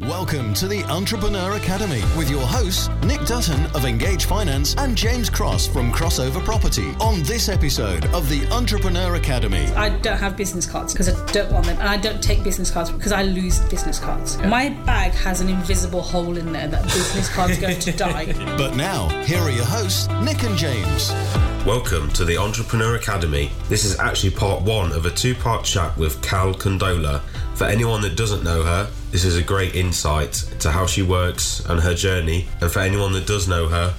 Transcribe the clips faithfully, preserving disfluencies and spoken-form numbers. Welcome to the Entrepreneur Academy with your hosts, Nick Dutton of Engage Finance and James Cross from Crossover Property on this episode of the Entrepreneur Academy. I don't have business cards because I don't want them, and I don't take business cards because I lose business cards. Yeah. My bag has an invisible hole in there that business cards go to die. But now, here are your hosts, Nick and James. Welcome to the Entrepreneur Academy. This is actually part one of a two-part chat with Kal Kandola. For anyone that doesn't know her, this is a great insight to how she works and her journey. And for anyone that does know her,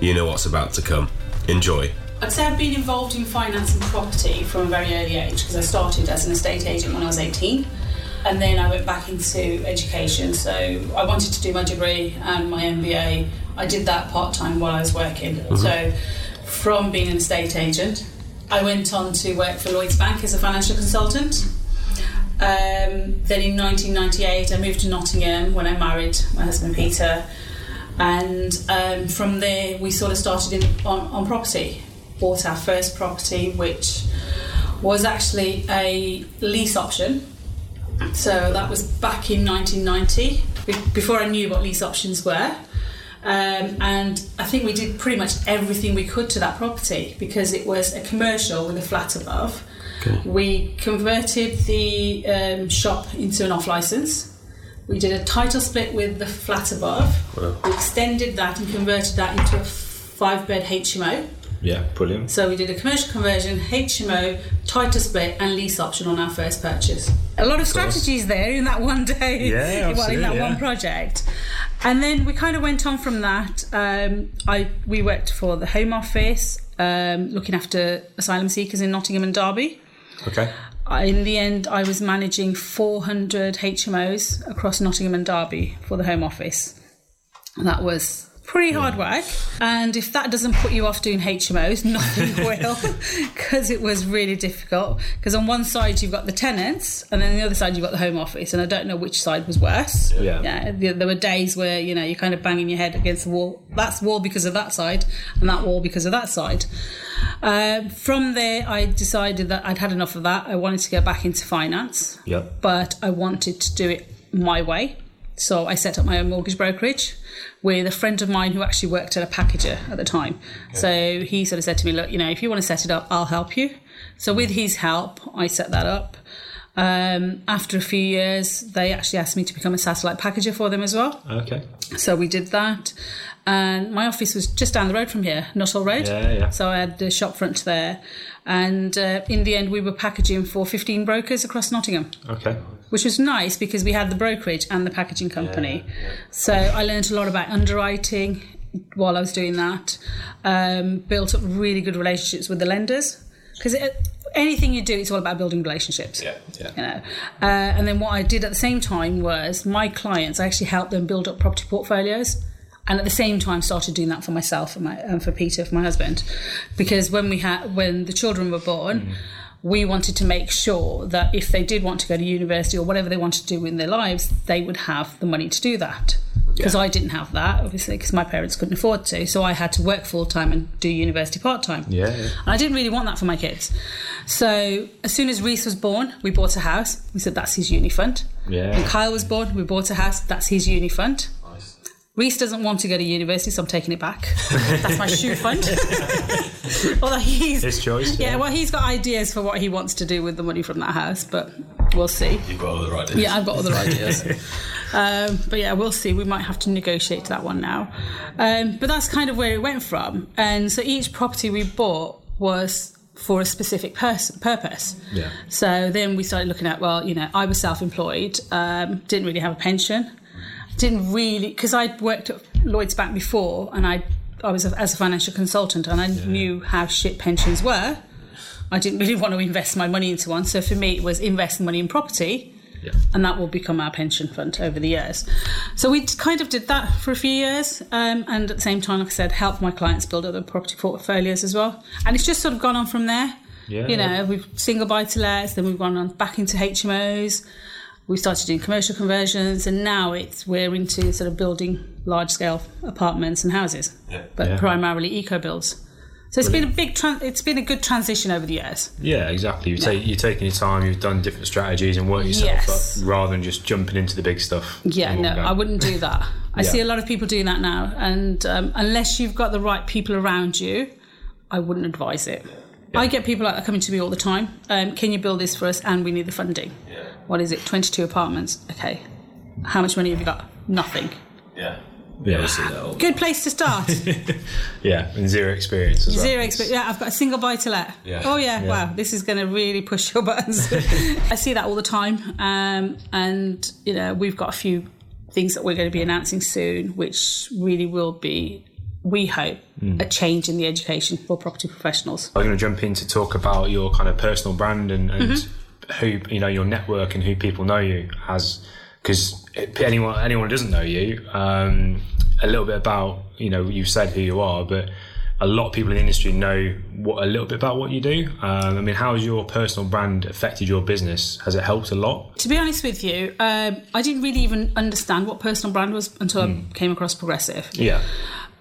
you know what's about to come. Enjoy. I'd say I've been involved in finance and property from a very early age because I started as an estate agent when I was eighteen. And then I went back into education. So I wanted to do my degree and my M B A. I did that part-time while I was working. Mm-hmm. So from being an estate agent, I went on to work for Lloyd's Bank as a financial consultant. Um, then in nineteen ninety-eight, I moved to Nottingham when I married my husband Peter, and um, from there we sort of started in, on, on property. Bought our first property, which was actually a lease option. So that was back in nineteen ninety, before I knew what lease options were. Um, and I think we did pretty much everything we could to that property because it was a commercial with a flat above. Okay. We converted the um, shop into an off licence. We did a title split with the flat above. Wow. We extended that and converted that into a five bed H M O. Yeah, brilliant. So we did a commercial conversion, H M O, title split and lease option on our first purchase. A lot of, of strategies there in that one day. Yeah, well, in that yeah. one project. And then we kind of went on from that. Um, I we worked for the Home Office, um, looking after asylum seekers in Nottingham and Derby. Okay. I, in the end, I was managing four hundred H M Os across Nottingham and Derby for the Home Office. And that was pretty hard yeah. work. And if that doesn't put you off doing H M Os, nothing will, because it was really difficult. Because on one side you've got the tenants, and then the other side you've got the Home Office. And I don't know which side was worse. Yeah. yeah. There were days where, you know, you're kind of banging your head against the wall. That's wall because of that side, and that wall because of that side. Um, from there, I decided that I'd had enough of that. I wanted to go back into finance, yep. but I wanted to do it my way. So I set up my own mortgage brokerage with a friend of mine who actually worked at a packager at the time. Okay. So he sort of said to me, look, you know, if you want to set it up, I'll help you. So with his help, I set that up. Um, after a few years, they actually asked me to become a satellite packager for them as well. Okay. So we did that. And my office was just down the road from here, Nuttall Road. Yeah, yeah. So I had the shop front there. And uh, in the end, we were packaging for fifteen brokers across Nottingham. Okay. Which was nice because we had the brokerage and the packaging company. Yeah, yeah. So I learned a lot about underwriting while I was doing that. Um, built up really good relationships with the lenders. Because anything you do, it's all about building relationships. Yeah, yeah. You know, uh, and then what I did at the same time was my clients, I actually helped them build up property portfolios, and at the same time started doing that for myself and, my, and for Peter, for my husband, because when we had when the children were born, mm. we wanted to make sure that if they did want to go to university or whatever they wanted to do in their lives, they would have the money to do that. Because yeah. I didn't have that, obviously, because my parents couldn't afford to. So I had to work full-time and do university part-time. Yeah, yeah. And I didn't really want that for my kids. So as soon as Reese was born, we bought a house. We said, that's his uni fund. Yeah. When Kyle was born, we bought a house. That's his uni fund. Nice. Reese doesn't want to go to university, so I'm taking it back. That's my shoe fund. Although he's... His choice. Yeah, yeah, well, he's got ideas for what he wants to do with the money from that house, but we'll see. You've got all the right ideas. Yeah, I've got all the right ideas. Um, but yeah, we'll see. We might have to negotiate that one now. Um, but that's kind of where it went from. And so each property we bought was for a specific person, purpose. Yeah. So then we started looking at, well, you know, I was self-employed, um, didn't really have a pension. Didn't really, because I'd worked at Lloyd's Bank before, and I I was a, as a financial consultant, and I yeah. knew how shit pensions were. I didn't really want to invest my money into one, so for me it was invest money in property, yeah. and that will become our pension fund over the years. So we kind of did that for a few years, um, and at the same time, like I said, helped my clients build up their property portfolios as well, and it's just sort of gone on from there. Yeah. You know, we've single buy-to-lets, then we've gone on back into H M Os. We started doing commercial conversions, and now it's we're into sort of building large-scale apartments and houses, yeah. but yeah. primarily eco builds. So it's been a big, tra- it's been a good transition over the years. Yeah, exactly. You yeah. take, you're taking your time, you've done different strategies and worked yourself yes. up rather than just jumping into the big stuff. Yeah, no, I wouldn't do that. I yeah. see a lot of people doing that now. And um, unless you've got the right people around you, I wouldn't advise it. Yeah. I get people like that coming to me all the time. Um, can you build this for us? And we need the funding. Yeah. What is it? twenty-two apartments. Okay. How much money have you got? Nothing. Yeah. Yeah, we'll see that. Good place to start. Yeah, and zero experience as well. Zero experience. Yeah, I've got a single buy-to-let. Yeah. Oh, yeah, yeah, wow, this is going to really push your buttons. I see that all the time. Um, and, you know, we've got a few things that we're going to be announcing soon, which really will be, we hope, mm. a change in the education for property professionals. I'm going to jump in to talk about your kind of personal brand and, and mm-hmm. who, you know, your network and who people know you as. Because anyone, anyone who doesn't know you, um, a little bit about, you know, you've said who you are, but a lot of people in the industry know what a little bit about what you do. Um, I mean, how has your personal brand affected your business? Has it helped a lot? To be honest with you, um, I didn't really even understand what personal brand was until mm. I came across Progressive. Yeah.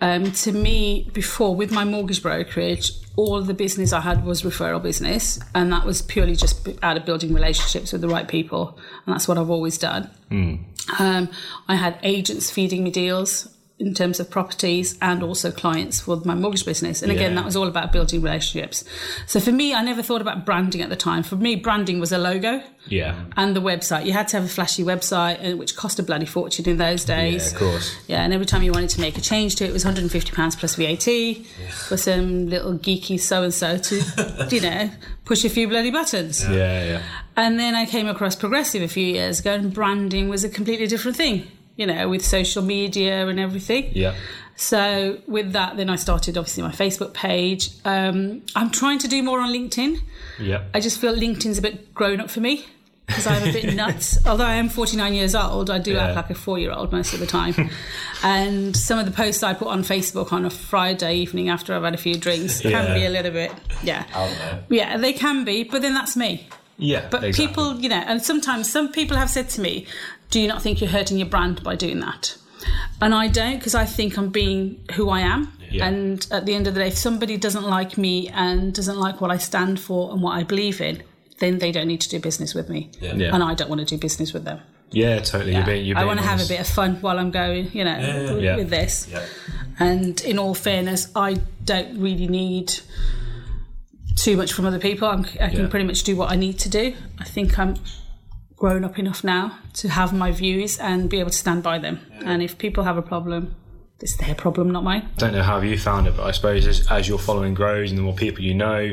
Um, to me, before, with my mortgage brokerage, all of the business I had was referral business, and that was purely just out of building relationships with the right people, and that's what I've always done. Mm. Um, I had agents feeding me deals in terms of properties and also clients for my mortgage business, and again, yeah. that was all about building relationships. So for me, I never thought about branding at the time. For me, branding was a logo yeah. and the website. You had to have a flashy website, which cost a bloody fortune in those days. Yeah, of course. Yeah, and every time you wanted to make a change to it, it was one hundred fifty pounds plus V A T yeah. for some little geeky so-and-so to, you know, push a few bloody buttons. Yeah. yeah, yeah. And then I came across Progressive a few years ago, and branding was a completely different thing. You know, with social media and everything. Yeah. So with that, then I started obviously my Facebook page. Um, I'm trying to do more on LinkedIn. Yeah. I just feel LinkedIn's a bit grown up for me because I'm a bit nuts. Although I am forty-nine years old, I do yeah. act like a four-year-old most of the time. And some of the posts I put on Facebook on a Friday evening after I've had a few drinks yeah. can be a little bit, yeah. out there. Yeah, they can be, but then that's me. Yeah, but exactly. people, you know, and sometimes some people have said to me, do you not think you're hurting your brand by doing that? And I don't, because I think I'm being who I am. Yeah. And at the end of the day, if somebody doesn't like me and doesn't like what I stand for and what I believe in, then they don't need to do business with me. Yeah. Yeah. And I don't want to do business with them. Yeah, totally. Yeah. You're being, you're being I want to honest. Have a bit of fun while I'm going, you know, yeah, yeah, yeah. with yeah. this. Yeah. And in all fairness, I don't really need too much from other people. I'm, I can yeah. pretty much do what I need to do. I think I'm grown up enough now to have my views and be able to stand by them. Yeah. And if people have a problem, it's their problem, not mine. I don't know how you found it, but I suppose as, as your following grows and the more people you know,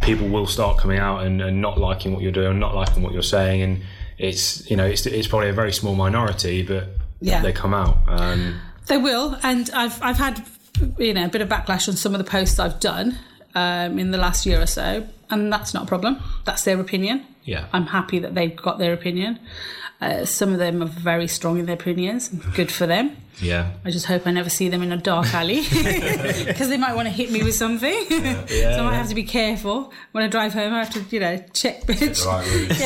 people will start coming out and, and not liking what you're doing, not liking what you're saying. And it's, you know, it's, it's probably a very small minority, but yeah. they come out. Um, they will. And I've, I've had, you know, a bit of backlash on some of the posts I've done. Um, in the last year or so, and that's not a problem. That's their opinion. Yeah, I'm happy that they've got their opinion. Uh, some of them are very strong in their opinions. Good for them. Yeah. I just hope I never see them in a dark alley because they might want to hit me with something. Yeah. Yeah, so I yeah. have to be careful when I drive home. I have to, you know, check. Bitch. The right route.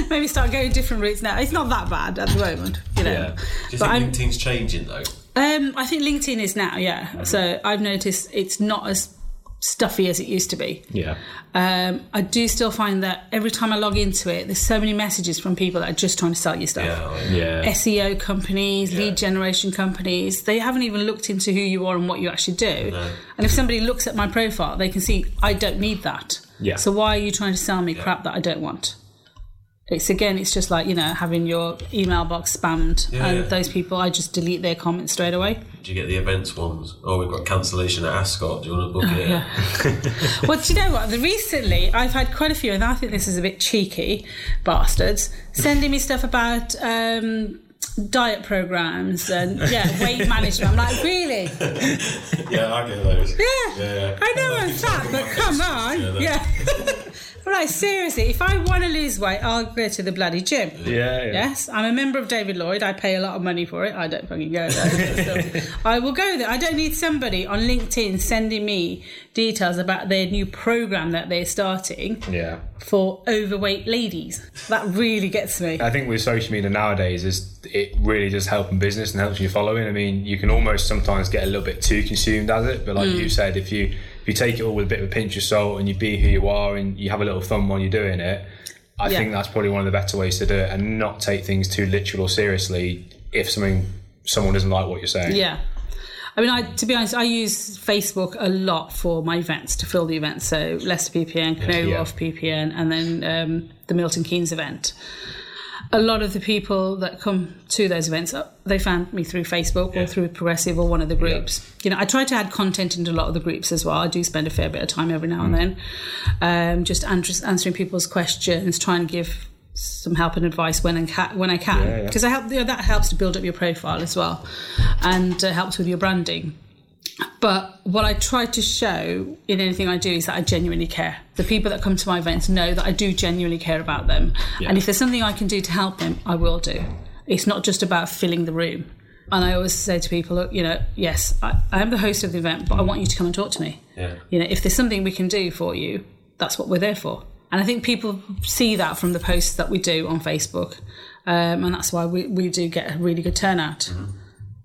Yeah. Maybe start going different routes now. It's not that bad at the moment, you know. Yeah. Do you but think LinkedIn's changing though? Um, I think LinkedIn is now. Yeah. Mm-hmm. So I've noticed it's not as stuffy as it used to be. Yeah. Um, I do still find that every time I log into it, there's so many messages from people that are just trying to sell you stuff. Yeah. yeah. S E O companies, yeah. lead generation companies, they haven't even looked into who you are and what you actually do. No. And if somebody looks at my profile, they can see, I don't need that. Yeah. So why are you trying to sell me yeah. crap that I don't want? It's again, it's just like, you know, having your email box spammed yeah, and yeah. those people, I just delete their comments straight away. Do you get the events ones? Oh, we've got cancellation at Ascot. Do you want to book oh, it? Yeah. Well, do you know what? Recently, I've had quite a few, and I think this is a bit cheeky, bastards, sending me stuff about um, diet programs and, yeah, weight management. I'm like, really? Yeah, I get those. Yeah. yeah. I know I'm fat, but come on. Yeah. Right, seriously, if I want to lose weight, I'll go to the bloody gym. Yeah, yeah. Yes, I'm a member of David Lloyd. I pay a lot of money for it. I don't fucking go there. So I will go there. I don't need somebody on LinkedIn sending me details about their new program that they're starting yeah. for overweight ladies. That really gets me. I think with social media nowadays, is it really does help in business and helps your following. I mean, you can almost sometimes get a little bit too consumed as it, but like mm. you said, if you... If you take it all with a bit of a pinch of salt and you be who you are and you have a little fun while you're doing it, I yeah. think that's probably one of the better ways to do it, and not take things too literal or seriously if something someone doesn't like what you're saying. Yeah. I mean, I, to be honest, I use Facebook a lot for my events, to fill the events. So Leicester P P N, Canary Wharf yeah. P P N, and then um, the Milton Keynes event. A lot of the people that come to those events, they found me through Facebook yeah. or through Progressive or one of the groups. Yeah. You know, I try to add content into a lot of the groups as well. I do spend a fair bit of time every now mm. and then um, just answering people's questions, trying to give some help and advice when and ca- when I can. Because yeah, yeah. I help, you know, that helps to build up your profile as well, and uh, helps with your branding. But what I try to show in anything I do is that I genuinely care. The people that come to my events know that I do genuinely care about them. Yeah. And if there's something I can do to help them, I will do. It's not just about filling the room. And I always say to people, look, you know, yes, I, I am the host of the event, but I want you to come and talk to me. Yeah. You know, if there's something we can do for you, that's what we're there for. And I think people see that from the posts that we do on Facebook. Um, and that's why we, we do get a really good turnout. Mm-hmm.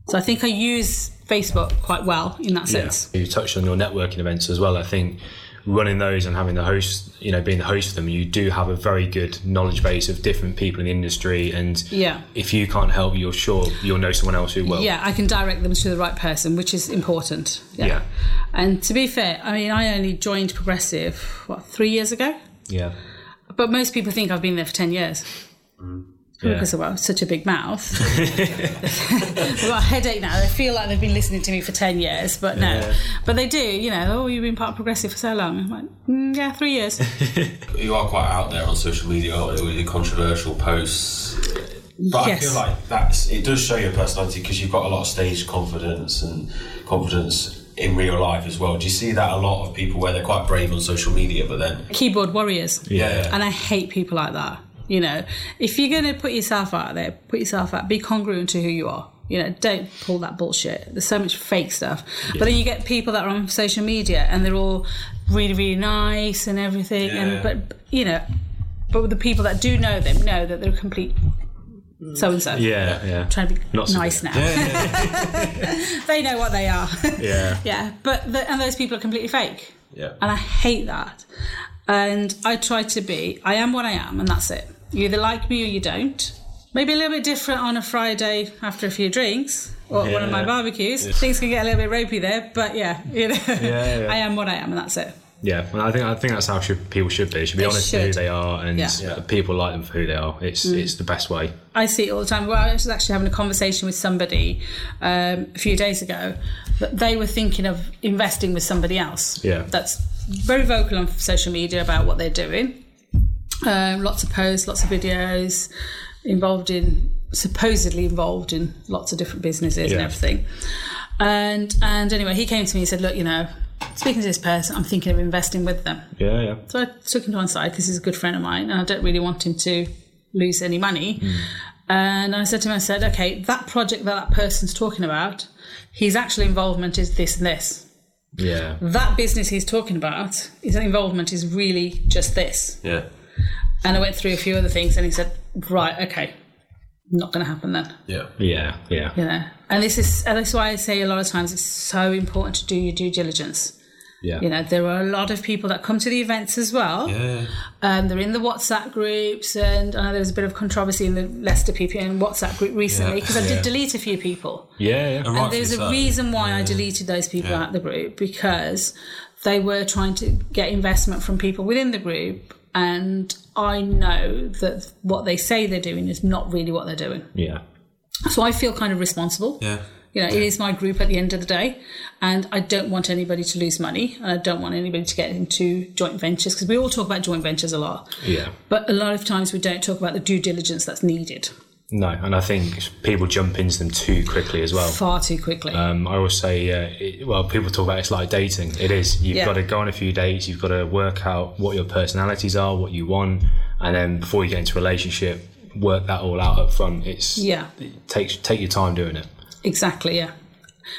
So I think I use Facebook quite well in that sense. Yeah. You touched on your networking events as well. I think running those and having the host, you know, being the host for them, you do have a very good knowledge base of different people in the industry. And yeah. if you can't help, you're sure you'll know someone else who will. Yeah, I can direct them to the right person, which is important. Yeah. yeah. And to be fair, I mean, I only joined Progressive, what, three years ago? Yeah. But most people think I've been there for ten years. Mm. Yeah. Because well, such a big mouth. I've got a headache now. They feel like they've been listening to me for ten years, but no. Yeah. But they do, you know, oh, you've been part of Progressive for so long. I'm like, mm, yeah, three years. You are quite out there on social media, aren't you, with your controversial posts? But yes. I feel like that's, it does show your personality, because you've got a lot of stage confidence and confidence in real life as well. Do you see that a lot of people where they're quite brave on social media, but then... Keyboard warriors. Yeah. And I hate people like that. You know, if you're going to put yourself out there, put yourself out, be congruent to who you are. You know, don't pull that bullshit. There's so much fake stuff. Yeah. But then you get people that are on social media and they're all really, really nice and everything. Yeah. And but, you know, but the people that do know them know that they're complete so-and-so. Yeah, yeah. I'm trying to be Not nice so now. Yeah, yeah, yeah. They know what they are. Yeah. Yeah, but the, and those people are completely fake. Yeah. And I hate that. And I try to be, I am what I am, and that's it. You either like me or you don't. Maybe a little bit different on a Friday after a few drinks or yeah. one of my barbecues. Yeah. Things can get a little bit ropey there, but yeah, you know, yeah, yeah. I am what I am, and that's it. Yeah, and I think I think that's how should, people should be. They should be they honest should. with who they are, and yeah. people like them for who they are. It's mm. it's the best way. I see it all the time. Well, I was actually having a conversation with somebody um, a few days ago, that they were thinking of investing with somebody else. Yeah, that's very vocal on social media about what they're doing. Um, lots of posts, lots of videos, involved in supposedly involved in lots of different businesses yeah. and everything. And and anyway, he came to me and said, "Look, you know, speaking to this person, I'm thinking of investing with them." Yeah, yeah. So I took him to one side because he's a good friend of mine, and I don't really want him to lose any money. Mm. And I said to him, I said, "Okay, that project that that person's talking about, his actual involvement is this and this. Yeah. That business he's talking about, his involvement is really just this." Yeah. And I went through a few other things, and he said, "Right, okay, not going to happen then." Yeah, yeah, yeah. You know, and this is and that's why I say a lot of times it's so important to do your due diligence. Yeah. You know, there are a lot of people that come to the events as well. Yeah. Um, they're in the WhatsApp groups, and I know there was a bit of controversy in the Leicester P P N WhatsApp group recently because yeah. I did yeah. delete a few people. Yeah, yeah. And, and there's a reason why yeah. I deleted those people yeah. out of the group, because they were trying to get investment from people within the group. And I know that what they say they're doing is not really what they're doing. Yeah. So I feel kind of responsible. Yeah. You know, yeah. it is my group at the end of the day, and I don't want anybody to lose money, and I don't want anybody to get into joint ventures, because we all talk about joint ventures a lot. Yeah. But a lot of times we don't talk about the due diligence that's needed. No, and I think people jump into them too quickly as well. Far too quickly. Um, I always say, uh, it, well, people talk about it's like dating. It is. You've yeah. got to go on a few dates. You've got to work out what your personalities are, what you want. And then before you get into a relationship, work that all out up front. It's, yeah. It takes, take your time doing it. Exactly, yeah.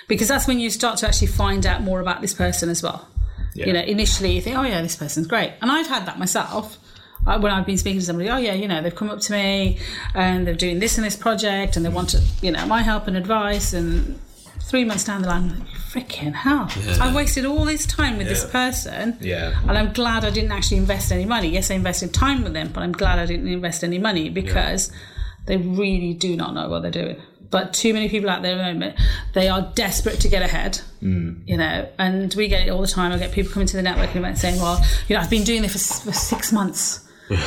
Because that's when you start to actually find out more about this person as well. Yeah. You know, initially you think, oh, yeah, this person's great. And I've had that myself. When I've been speaking to somebody, oh yeah, you know, they've come up to me and they're doing this and this project and they want, to, you know, my help and advice, and three months down the line, I'm like, freaking hell, yeah. I wasted all this time with yeah. this person, yeah. and I'm glad I didn't actually invest any money. Yes, I invested time with them, but I'm glad I didn't invest any money because yeah. they really do not know what they're doing. But too many people out there at the moment, they are desperate to get ahead, mm. you know, and we get it all the time. I get people coming to the networking event saying, well, you know, I've been doing this for, for six months.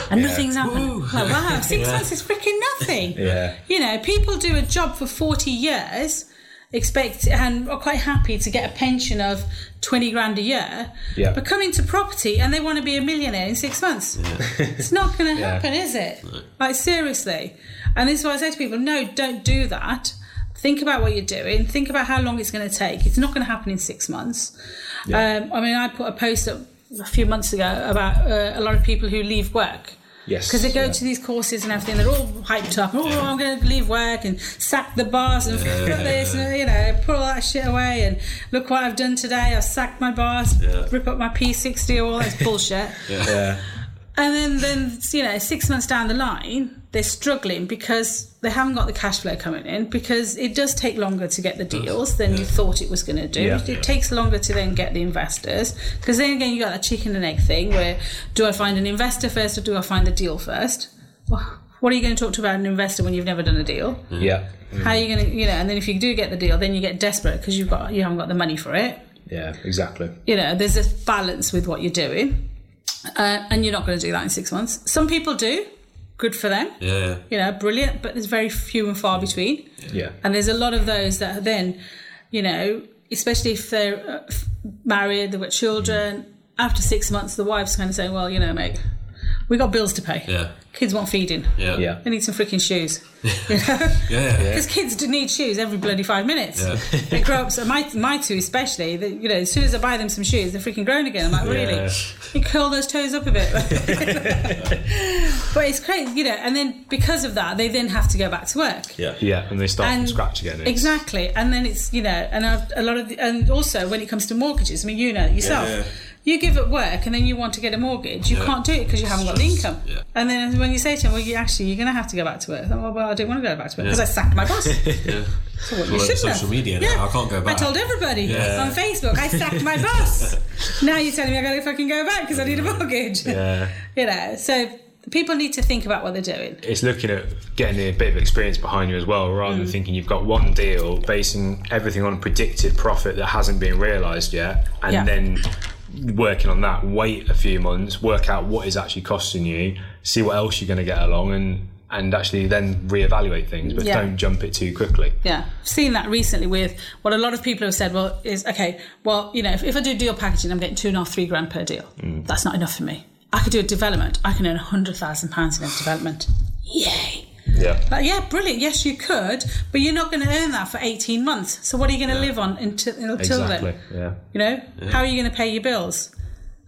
And yeah. nothing's happened. Like, wow, six yeah. months is freaking nothing. yeah. You know, people do a job for forty years, expect and are quite happy to get a pension of twenty grand a year, yeah. but come into property and they want to be a millionaire in six months. Yeah. It's not going to yeah. happen, is it? No. Like, seriously. And this is why I say to people, no, don't do that. Think about what you're doing. Think about how long it's going to take. It's not going to happen in six months. Yeah. Um, I mean, I put a post up a few months ago about uh, a lot of people who leave work. Yes. Because they go yeah. to these courses and everything, they're all hyped up. Oh, I'm going to leave work and sack the boss and yeah. put this, and, you know, put all that shit away and look what I've done today. I sacked my boss, yeah. rip up my P sixty, all that bullshit. yeah. And then, then, you know, six months down the line, they're struggling because they haven't got the cash flow coming in, because it does take longer to get the deals than yeah. you thought it was going to do. Yeah. It takes longer to then get the investors, because then again, you got that chicken and egg thing where, do I find an investor first or do I find the deal first? Well, what are you going to talk to about an investor when you've never done a deal? Yeah. Mm. How are you going to, you know, and then if you do get the deal, then you get desperate because you've got, you haven't got the money for it. Yeah, exactly. You know, there's a balance with what you're doing. Uh, and you're not going to do that in six months. Some people do. Good for them. Yeah. You know, brilliant. But there's very few and far between. Yeah. yeah. And there's a lot of those that are then, you know, especially if they're married, they've got children. Mm. After six months, the wife's kind of saying, well, you know, mate, we got bills to pay. Yeah. Kids want feeding. Yeah. yeah. They need some freaking shoes. You know? yeah. Because yeah. kids do need shoes every bloody five minutes. Yeah. They grow up. So my my two especially. They, you know, as soon as I buy them some shoes, they're freaking grown again. I'm like, really? Yeah. You curl those toes up a bit. But it's crazy, you know. And then because of that, they then have to go back to work. Yeah. Yeah. And they start and, from scratch again. It's... Exactly. And then it's, you know, and I've, a lot of the, and also when it comes to mortgages, I mean, you know yourself. Yeah, yeah. You give up work and then you want to get a mortgage. You yeah. can't do it because you haven't got the income. Yeah. And then when you say to them, well, you actually, you're going to have to go back to work. I'm like, well, I don't want to go back to work because yeah. I sacked my boss. yeah. So what, well, you should social have. media now. Yeah. I can't go back. I told everybody yeah. on Facebook, I sacked my boss. Now you're telling me I've got to fucking go back because I need a mortgage. Yeah. You know, so people need to think about what they're doing. It's looking at getting a bit of experience behind you as well, rather mm. than thinking you've got one deal, basing everything on predicted profit that hasn't been realised yet, and yeah. then... working on that, wait a few months, work out what is actually costing you, see what else you're going to get along, and and actually then reevaluate things, but yeah. don't jump it too quickly. Yeah, I've seen that recently with what a lot of people have said, well, is, okay, well, you know, if, if I do deal packaging, I'm getting two and a half, three grand per deal. Mm. That's not enough for me. I could do a development. I can earn one hundred thousand pounds in a development. Yay! Yeah. Like, yeah, brilliant. Yes, you could, but you're not going to earn that for eighteen months. So what are you going to yeah. live on until, until exactly. then? Yeah. You know, yeah. how are you going to pay your bills?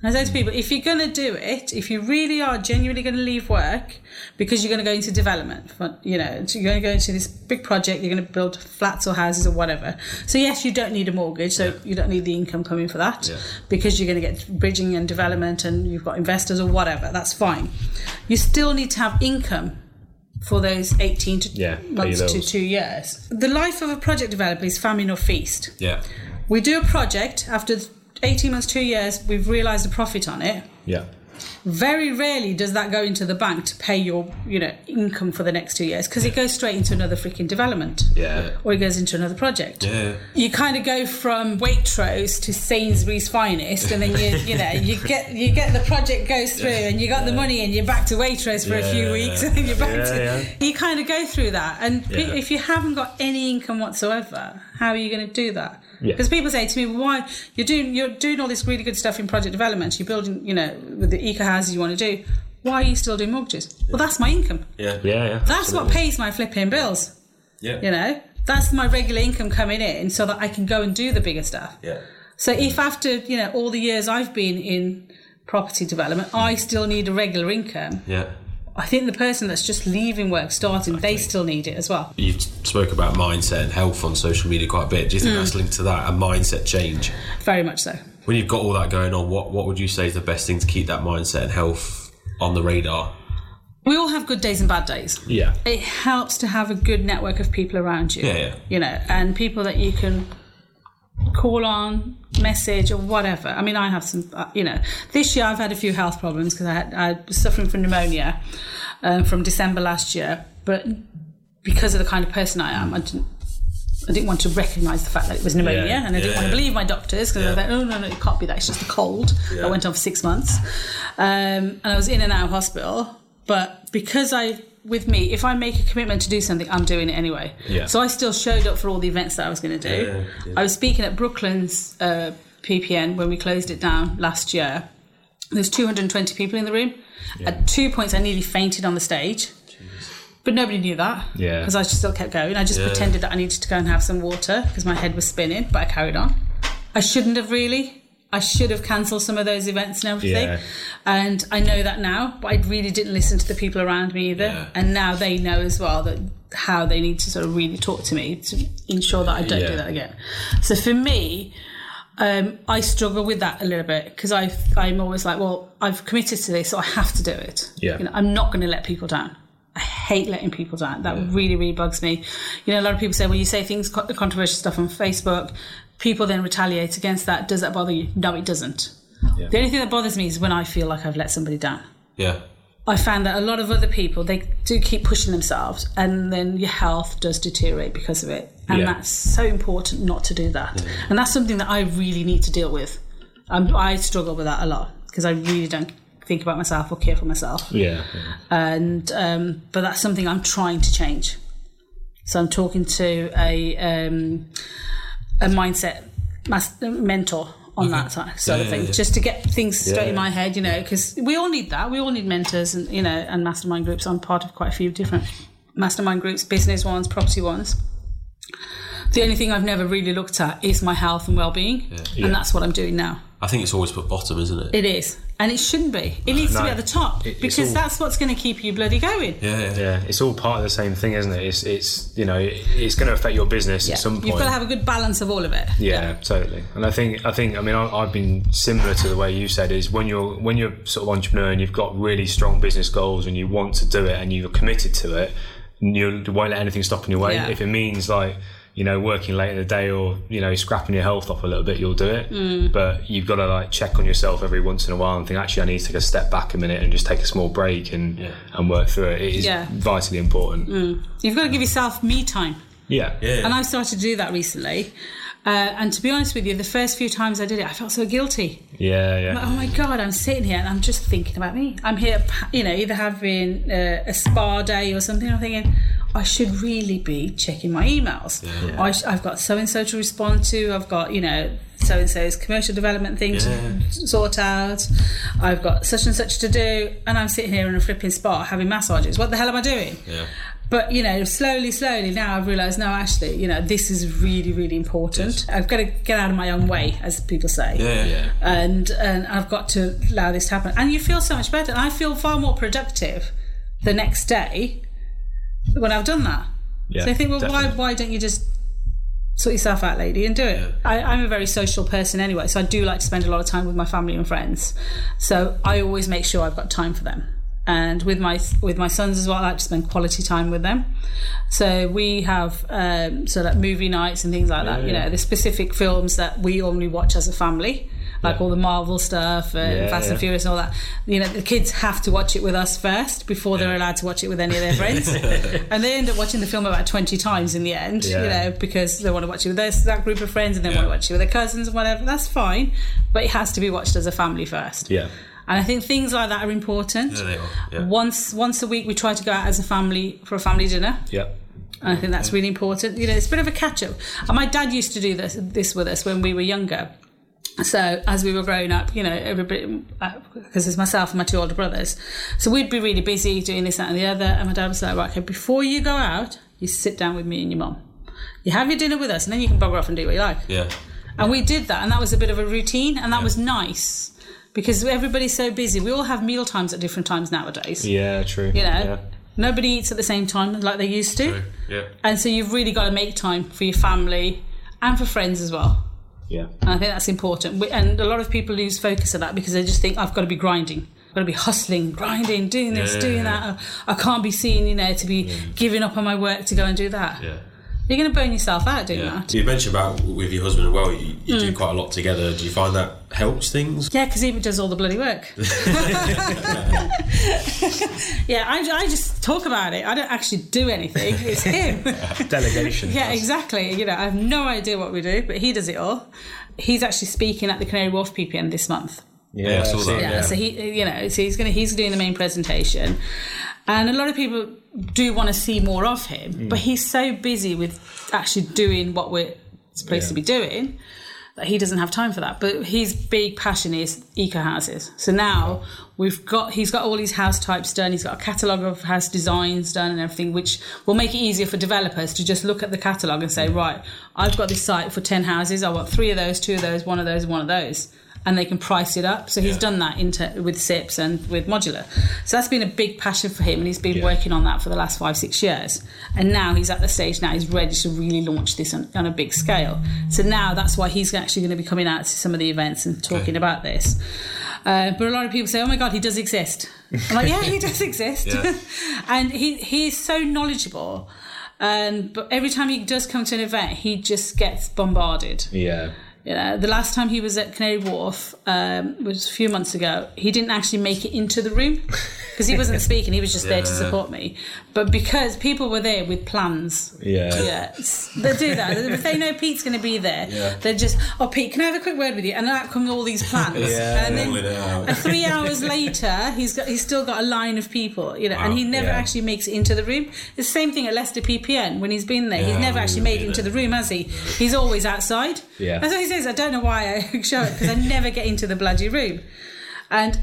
And I say to people, if you're going to do it, if you really are genuinely going to leave work because you're going to go into development, you know, you're going to go into this big project, you're going to build flats or houses or whatever. So yes, you don't need a mortgage, so yeah. you don't need the income coming for that yeah. because you're going to get bridging and development and you've got investors or whatever. That's fine. You still need to have income for those eighteen to yeah, months to two years. The life of a project developer is famine or feast. Yeah. We do a project, after eighteen months, two years, we've realised a profit on it. Yeah. Very rarely does that go into the bank to pay your, you know, income for the next two years because yeah. it goes straight into another freaking development. Yeah. Or it goes into another project. Yeah. You kind of go from Waitrose to Sainsbury's Finest, and then you, you know, you get you get the project goes through, yeah. and you got yeah. the money, and you're back to Waitrose for yeah. a few weeks, and then you're back yeah, to. Yeah. You kind of go through that, and yeah. pe- if you haven't got any income whatsoever, how are you going to do that? Because yeah. people say to me, why you're doing you're doing all this really good stuff in project development, you're building, you know, with the eco houses you want to do, why are you still doing mortgages? Yeah. Well, that's my income. Yeah, yeah, yeah. That's absolutely what pays my flipping bills. Yeah. You know, that's my regular income coming in so that I can go and do the bigger stuff. Yeah. So if after, you know, all the years I've been in property development, I still need a regular income. Yeah. I think the person that's just leaving work, starting, okay. they still need it as well. You spoke about mindset and health on social media quite a bit. Do you think mm. that's linked to that, a mindset change? Very much so. When you've got all that going on, what, what would you say is the best thing to keep that mindset and health on the radar? We all have good days and bad days. Yeah. It helps to have a good network of people around you. Yeah, yeah. You know, and people that you can call on, message or whatever. I mean, I have some, you know, this year I've had a few health problems because I had, I was suffering from pneumonia um, from December last year, but because of the kind of person I am, I didn't, I didn't want to recognise the fact that it was pneumonia, yeah, and I didn't yeah, want to believe my doctors because yeah. I thought, oh no, no, it can't be that, it's just a cold. Yeah. I went on for six months um, and I was in and out of hospital, but because I, with me, if I make a commitment to do something, I'm doing it anyway. Yeah. So I still showed up for all the events that I was going to do. Yeah, yeah. I was speaking at Brooklyn's uh, P P N when we closed it down last year. There's two hundred twenty people in the room. Yeah. At two points, I nearly fainted on the stage. Jeez. But nobody knew that because yeah. I just still kept going. I just yeah. pretended that I needed to go and have some water because my head was spinning, but I carried on. I shouldn't have really. I should have cancelled some of those events and everything. Yeah. And I know that now, but I really didn't listen to the people around me either. Yeah. And now they know as well that how they need to sort of really talk to me to ensure that I don't yeah. do that again. So for me, um, I struggle with that a little bit because I'm always like, well, I've committed to this, so I have to do it. Yeah. You know, I'm not going to let people down. I hate letting people down. That yeah. really, really bugs me. You know, a lot of people say, well, you say things, controversial stuff on Facebook, people then retaliate against that. Does that bother you? No, it doesn't. Yeah. The only thing that bothers me is when I feel like I've let somebody down. Yeah. I found that a lot of other people, they do keep pushing themselves and then your health does deteriorate because of it. And yeah. that's so important not to do that. Yeah. And that's something that I really need to deal with. I'm, I struggle with that a lot because I really don't think about myself or care for myself. Yeah. yeah. And um, but that's something I'm trying to change. So I'm talking to a... Um, a mindset master, mentor on that sort of thing, yeah, yeah, yeah. just to get things straight yeah. in my head, you know, because we all need that. We all need mentors and, you know, and mastermind groups. I'm part of quite a few different mastermind groups, business ones, property ones. The only thing I've never really looked at is my health and well-being, yeah. Yeah. and that's what I'm doing now. I think it's always put bottom, isn't it? It is. And it shouldn't be. It needs no, to be at the top it, because all, that's what's going to keep you bloody going. Yeah, yeah, yeah. It's all part of the same thing, isn't it? It's, it's you know, it's going to affect your business yeah. at some point. You've got to have a good balance of all of it. Yeah, yeah. totally. And I think, I think, I mean, I, I've been similar to the way you said is when you're when you're sort of entrepreneur and you've got really strong business goals and you want to do it and you're committed to it, you won't let anything stop in your way yeah. if it means like. You know, working late in the day or, you know, scrapping your health off a little bit, you'll do it. Mm. But you've got to, like, check on yourself every once in a while and think, actually, I need to take a step back a minute and just take a small break and yeah. and work through it. It is yeah. vitally important. Mm. You've got to give yourself me time. Yeah. yeah. And I've started to do that recently. Uh, and to be honest with you, the first few times I did it, I felt so guilty. Yeah, yeah. Like, oh, my God, I'm sitting here and I'm just thinking about me. I'm here, you know, either having a, a spa day or something. I'm thinking... I should really be checking my emails. Yeah. I sh- I've got so-and-so to respond to. I've got, you know, so-and-so's commercial development thing yeah. to sort out. I've got such and such to do. And I'm sitting here in a flipping spa having massages. What the hell am I doing? Yeah. But, you know, slowly, slowly now I've realised, no, actually, you know, this is really, really important. Yes. I've got to get out of my own way, as people say. Yeah, yeah. And, and I've got to allow this to happen. And you feel so much better. And I feel far more productive the next day when I've done that. Yeah, so I think, well, definitely. why why don't you just sort yourself out, lady, and do it? Yeah. I, I'm a very social person anyway, so I do like to spend a lot of time with my family and friends. So I always make sure I've got time for them. And with my with my sons as well, I like to spend quality time with them. So we have um, so like movie nights and things like yeah, that, yeah. you know, the specific films that we only watch as a family. Like yeah. all the Marvel stuff and yeah, Fast yeah. and Furious and all that. You know, the kids have to watch it with us first before they're allowed to watch it with any of their friends. And they end up watching the film about twenty times in the end, yeah. you know, because they want to watch it with their, that group of friends and they yeah. want to watch it with their cousins and whatever. That's fine, but it has to be watched as a family first. Yeah. And I think things like that are important. Yeah, they are. Yeah. Once, once a week we try to go out as a family for a family dinner. Yeah. And I think that's really important. You know, it's a bit of a catch-up. And my dad used to do this, this with us when we were younger. So as we were growing up, you know, everybody, because it's myself and my two older brothers, so we'd be really busy doing this, that and the other, and my dad was like, right, okay, before you go out, you sit down with me and your mum. You have your dinner with us, and then you can bugger off and do what you like. Yeah. And we did that, and that was a bit of a routine, and that yeah. was nice, because everybody's so busy. We all have meal times at different times nowadays. Yeah, true. You know, yeah. nobody eats at the same time like they used to. True. Yeah. And so you've really got to make time for your family and for friends as well. Yeah. And I think that's important. And a lot of people lose focus on that because they just think, I've got to be grinding. I've got to be hustling, grinding, doing this, yeah, yeah, doing yeah. that. I can't be seen, you know, to be yeah. giving up on my work to go and do that. Yeah. You're going to burn yourself out doing yeah. that. You mentioned about with your husband as well, you, you mm. do quite a lot together. Do you find that helps things? Yeah, because he does all the bloody work. yeah, I, I just talk about it. I don't actually do anything. It's him. Delegation. yeah, does. exactly. You know, I have no idea what we do, but he does it all. He's actually speaking at the Canary Wharf P P N this month. Yeah, yeah I saw so, that. Yeah, yeah, so he, you know, so he's going he's doing the main presentation. And a lot of people do want to see more of him, mm. but he's so busy with actually doing what we're supposed yeah. to be doing that he doesn't have time for that. But his big passion is eco houses. So now oh. we've got he's got all his house types done. He's got a catalogue of house designs done and everything, which will make it easier for developers to just look at the catalogue and say, right, I've got this site for ten houses. I want three of those, two of those, one of those, and one of those. And they can price it up. So he's yeah. done that inter- with S I Ps and with modular. So that's been a big passion for him, and he's been yeah. working on that for the last five, six years. And now he's at the stage now, he's ready to really launch this on, on a big scale. So now that's why he's actually going to be coming out to some of the events and talking okay. about this. Uh, but a lot of people say, oh my God, he does exist. I'm like, yeah, he does exist. Yeah. and he, he is so knowledgeable. And, but every time he does come to an event, he just gets bombarded. Yeah. You know, the last time he was at Canary Wharf um, was a few months ago. He didn't actually make it into the room because he wasn't speaking. He was just yeah. there to support me. But because people were there with plans. Yeah. yeah they do that. If they know Pete's going to be there, yeah. they're just, oh, Pete, can I have a quick word with you? And out come all these plans. yeah, and then three hours later, he's got he's still got a line of people, you know, wow, and he never yeah. actually makes it into the room. The same thing at Leicester P P N when he's been there. Yeah, he's never actually made it into the room, has he? He's always outside. Yeah. That's what he says. I don't know why I show it because I never get into the bloody room. And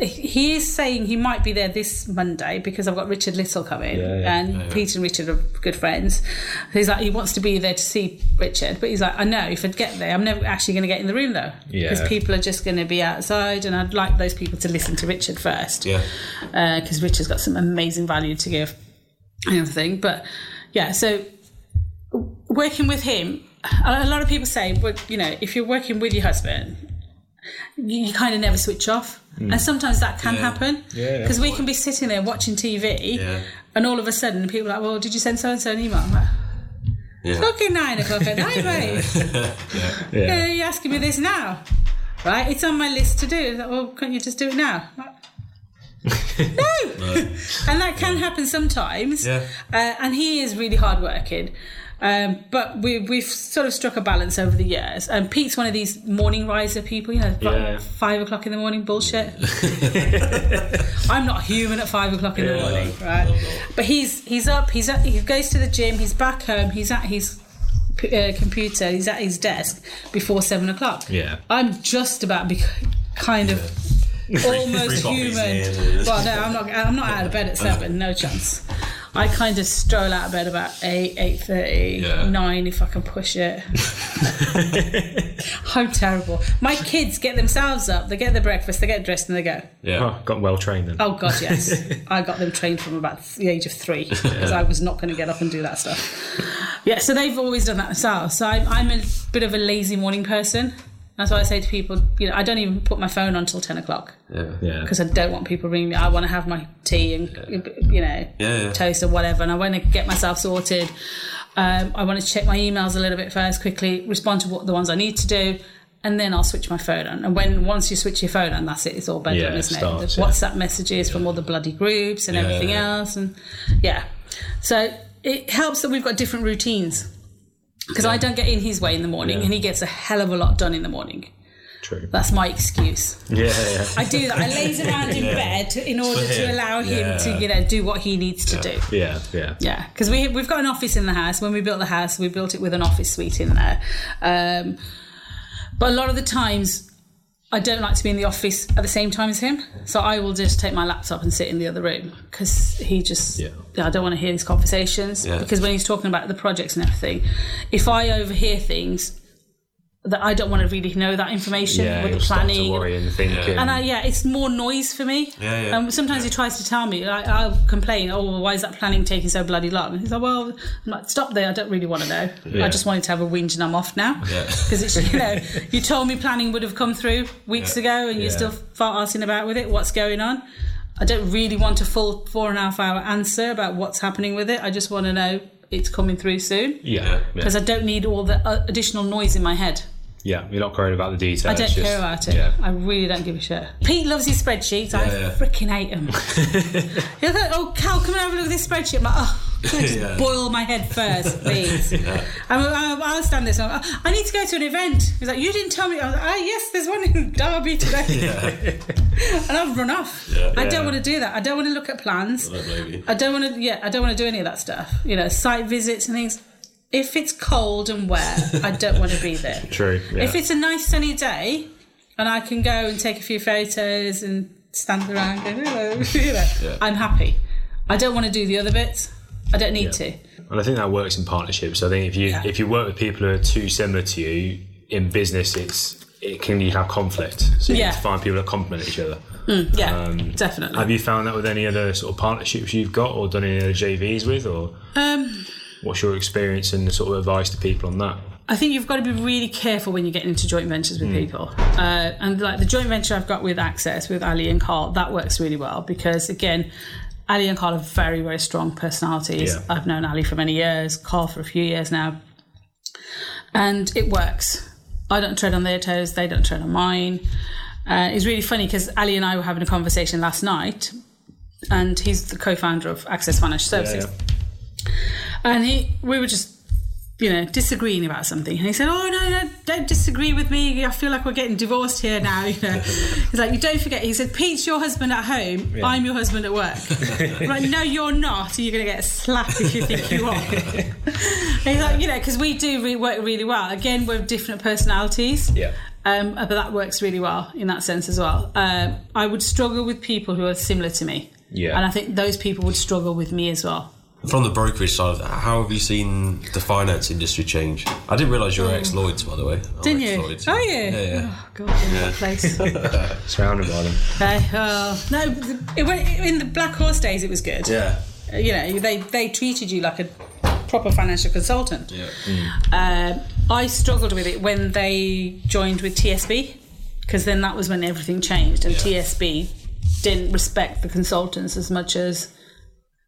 he is saying he might be there this Monday because I've got Richard Little coming yeah, yeah, and yeah, yeah. Peter and Richard are good friends. He's like, he wants to be there to see Richard, but he's like, I know if I get there I'm never actually going to get in the room though because yeah. people are just going to be outside, and I'd like those people to listen to Richard first yeah because uh, Richard's got some amazing value to give and everything. But yeah, so working with him, a lot of people say, well, you know, if you're working with your husband, you, you kind of never switch off. Mm. And sometimes that can yeah. happen. Because yeah, we can be sitting there watching T V yeah. and all of a sudden people are like, well, did you send so-and-so an email? I'm like, yeah. fucking nine o'clock at night, mate. yeah. Yeah. Yeah. You're asking me this now, right? It's on my list to do. Like, well, can't you just do it now? Like, no! no. And that can yeah. happen sometimes. Yeah. Uh, and he is really hardworking. Um, but we, we've sort of struck a balance over the years. And Pete's one of these morning riser people, you know, yeah. five o'clock in the morning bullshit. I'm not human at five o'clock in yeah, the morning, right? No, no. But he's he's up, he's up, he goes to the gym, he's back home, he's at his uh, computer, he's at his desk before seven o'clock. Yeah, I'm just about be- kind of yeah. almost human. Well, no, I'm not. I'm not out of bed at seven. No chance. I kind of stroll out of bed about eight, eight thirty, yeah. nine if I can push it. I'm terrible. My kids get themselves up, they get their breakfast, they get dressed and they go. Yeah, oh, got well trained then. Oh, God, yes. I got them trained from about the age of three because yeah. I was not going to get up and do that stuff. Yeah, so they've always done that themselves. So I'm, I'm a bit of a lazy morning person. That's why I say to people, you know, I don't even put my phone on till ten o'clock. Yeah, yeah. Because I don't want people ringing me. I want to have my tea and yeah. you know yeah, yeah. toast or whatever, and I want to get myself sorted. Um, I want to check my emails a little bit first, quickly respond to what the ones I need to do, and then I'll switch my phone on. And when once you switch your phone on, that's it. It's all bedroom, yeah, isn't it? Starts, the WhatsApp yeah. messages yeah. from all the bloody groups and yeah, everything yeah. else, and yeah. So it helps that we've got different routines. Because yeah. I don't get in his way in the morning yeah. and he gets a hell of a lot done in the morning. True. That's my excuse. Yeah, yeah. I do that. I laze around in yeah. bed in order to allow him yeah. to, you know, do what he needs to yeah. do. Yeah, yeah. Yeah, because we, we've got an office in the house. When we built the house, we built it with an office suite in there. Um, But a lot of the times I don't like to be in the office at the same time as him. So I will just take my laptop and sit in the other room because he just, yeah. I don't want to hear these conversations yeah. because when he's talking about the projects and everything, if I overhear things that I don't want to really know that information yeah, with the planning. To worry and thinking. And I, yeah, it's more noise for me. Yeah, yeah. Um, sometimes yeah. he tries to tell me, like, I'll complain, oh, well, why is that planning taking so bloody long? And he's like, well, I'm like, stop there, I don't really want to know. Yeah. I just wanted to have a whinge and I'm off now. Because yeah. it's, you know, you told me planning would have come through weeks yeah. ago and you're yeah. still fart-arsing about with it. What's going on? I don't really want a full four and a half hour answer about what's happening with it. I just want to know it's coming through soon. Yeah. Because yeah. I don't need all the uh, additional noise in my head. Yeah, you're not worried about the details. I don't just, care about it. Yeah. I really don't give a shit. Pete loves his spreadsheets. Yeah, I yeah. freaking hate them. He's like, oh, Cal, come and have a look at this spreadsheet. I'm like, oh, can I just yeah. boil my head first, please? yeah. I'm, I'll stand this. I'm like, I need to go to an event. He's like, you didn't tell me. I was like, oh, yes, there's one in Derby today. yeah. And I've run off. Yeah, I yeah. don't want to do that. I don't want to look at plans. Well, I don't want to, yeah, I don't want to do any of that stuff. You know, site visits and things. If it's cold and wet, I don't want to be there. True. Yeah. If it's a nice sunny day and I can go and take a few photos and stand around going, hello, you know, yeah. I'm happy. I don't want to do the other bits. I don't need yeah. to. And I think that works in partnerships. I think if you yeah. if you work with people who are too similar to you in business, it's it can you have conflict. So you yeah. need to find people that complement each other. Mm, yeah, um, definitely. Have you found that with any other sort of partnerships you've got or done any other J Vs with? Or um. What's your experience and the sort of advice to people on that? I think you've got to be really careful when you get into joint ventures with mm. people. Uh, and like the joint venture I've got with Access, with Ali and Carl, that works really well because, again, Ali and Carl are very, very strong personalities. Yeah. I've known Ali for many years, Carl for a few years now. And it works. I don't tread on their toes. They don't tread on mine. Uh, it's really funny because Ali and I were having a conversation last night and he's the co-founder of Access Financial Services. Yeah, yeah. And he, we were just, you know, disagreeing about something. And he said, oh, no, no, don't disagree with me. I feel like we're getting divorced here now, you know. He's like, you don't forget. He said, Pete's your husband at home. Yeah. I'm your husband at work. I'm like, no, you're not. You're going to get a slap if you think you are. And he's like, you know, because we do re- work really well. Again, we're different personalities. Yeah. Um, but that works really well in that sense as well. Um, I would struggle with people who are similar to me. Yeah. And I think those people would struggle with me as well. From the brokerage side, how have you seen the finance industry change? I didn't realise you were ex-Lloyd's, by the way. I'm didn't ex-Lloyd's. you? Are you? Yeah, yeah. Oh, God, in yeah. that place. Surrounded by them. Uh, oh, no, it, in the Black Horse days, it was good. Yeah. You know, they, they treated you like a proper financial consultant. Yeah. Mm. Uh, I struggled with it when they joined with T S B, because then that was when everything changed, and yeah. T S B didn't respect the consultants as much as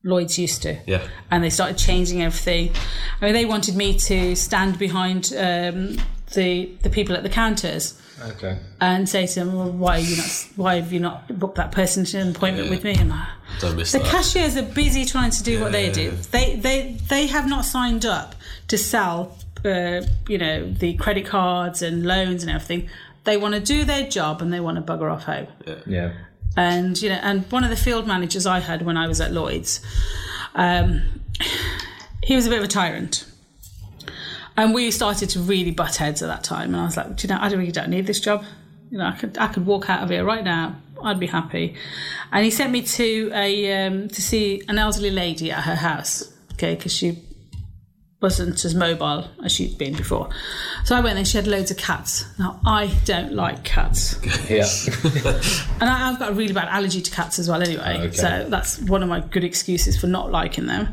Lloyd's used to, yeah, and they started changing everything. I mean, they wanted me to stand behind um, the the people at the counters, okay, and say to them, well, "Why are you not? Why have you not booked that person to an appointment yeah. with me?" And don't miss the that. cashiers are busy trying to do yeah. what they do. They they they have not signed up to sell, uh, you know, the credit cards and loans and everything. They want to do their job and they want to bugger off home. Yeah. yeah. And, you know, and one of the field managers I had when I was at Lloyd's, um, he was a bit of a tyrant. And we started to really butt heads at that time. And I was like, do you know, I really don't need this job. You know, I could I could walk out of here right now. I'd be happy. And he sent me to a um, to see an elderly lady at her house, okay, because she wasn't as mobile as she'd been before. So I went there, she had loads of cats. Now, I don't like cats. Yeah. And I, I've got a really bad allergy to cats as well anyway. Okay. So that's one of my good excuses for not liking them.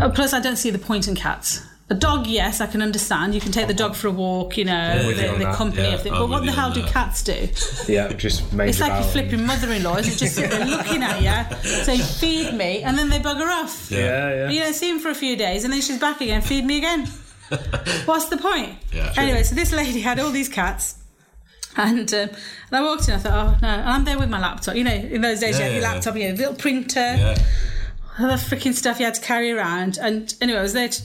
Uh, plus, I don't see the point in cats. A dog, yes, I can understand. You can take the dog for a walk, you know, yeah, the, you the company, yeah, everything. But what the hell do that. cats do? Yeah, just make It's like your flipping mother-in-law. You just sit there looking at you, saying, feed me, and then they bugger off. Yeah, yeah. You don't see them for a few days, and then she's back again, feed me again. What's the point? Yeah, anyway, so this lady had all these cats. And, um, and I walked in, I thought, oh, no. And I'm there with my laptop. You know, in those days, yeah, you had your laptop, you had a little printer, yeah. all the freaking stuff you had to carry around. And anyway, I was there to,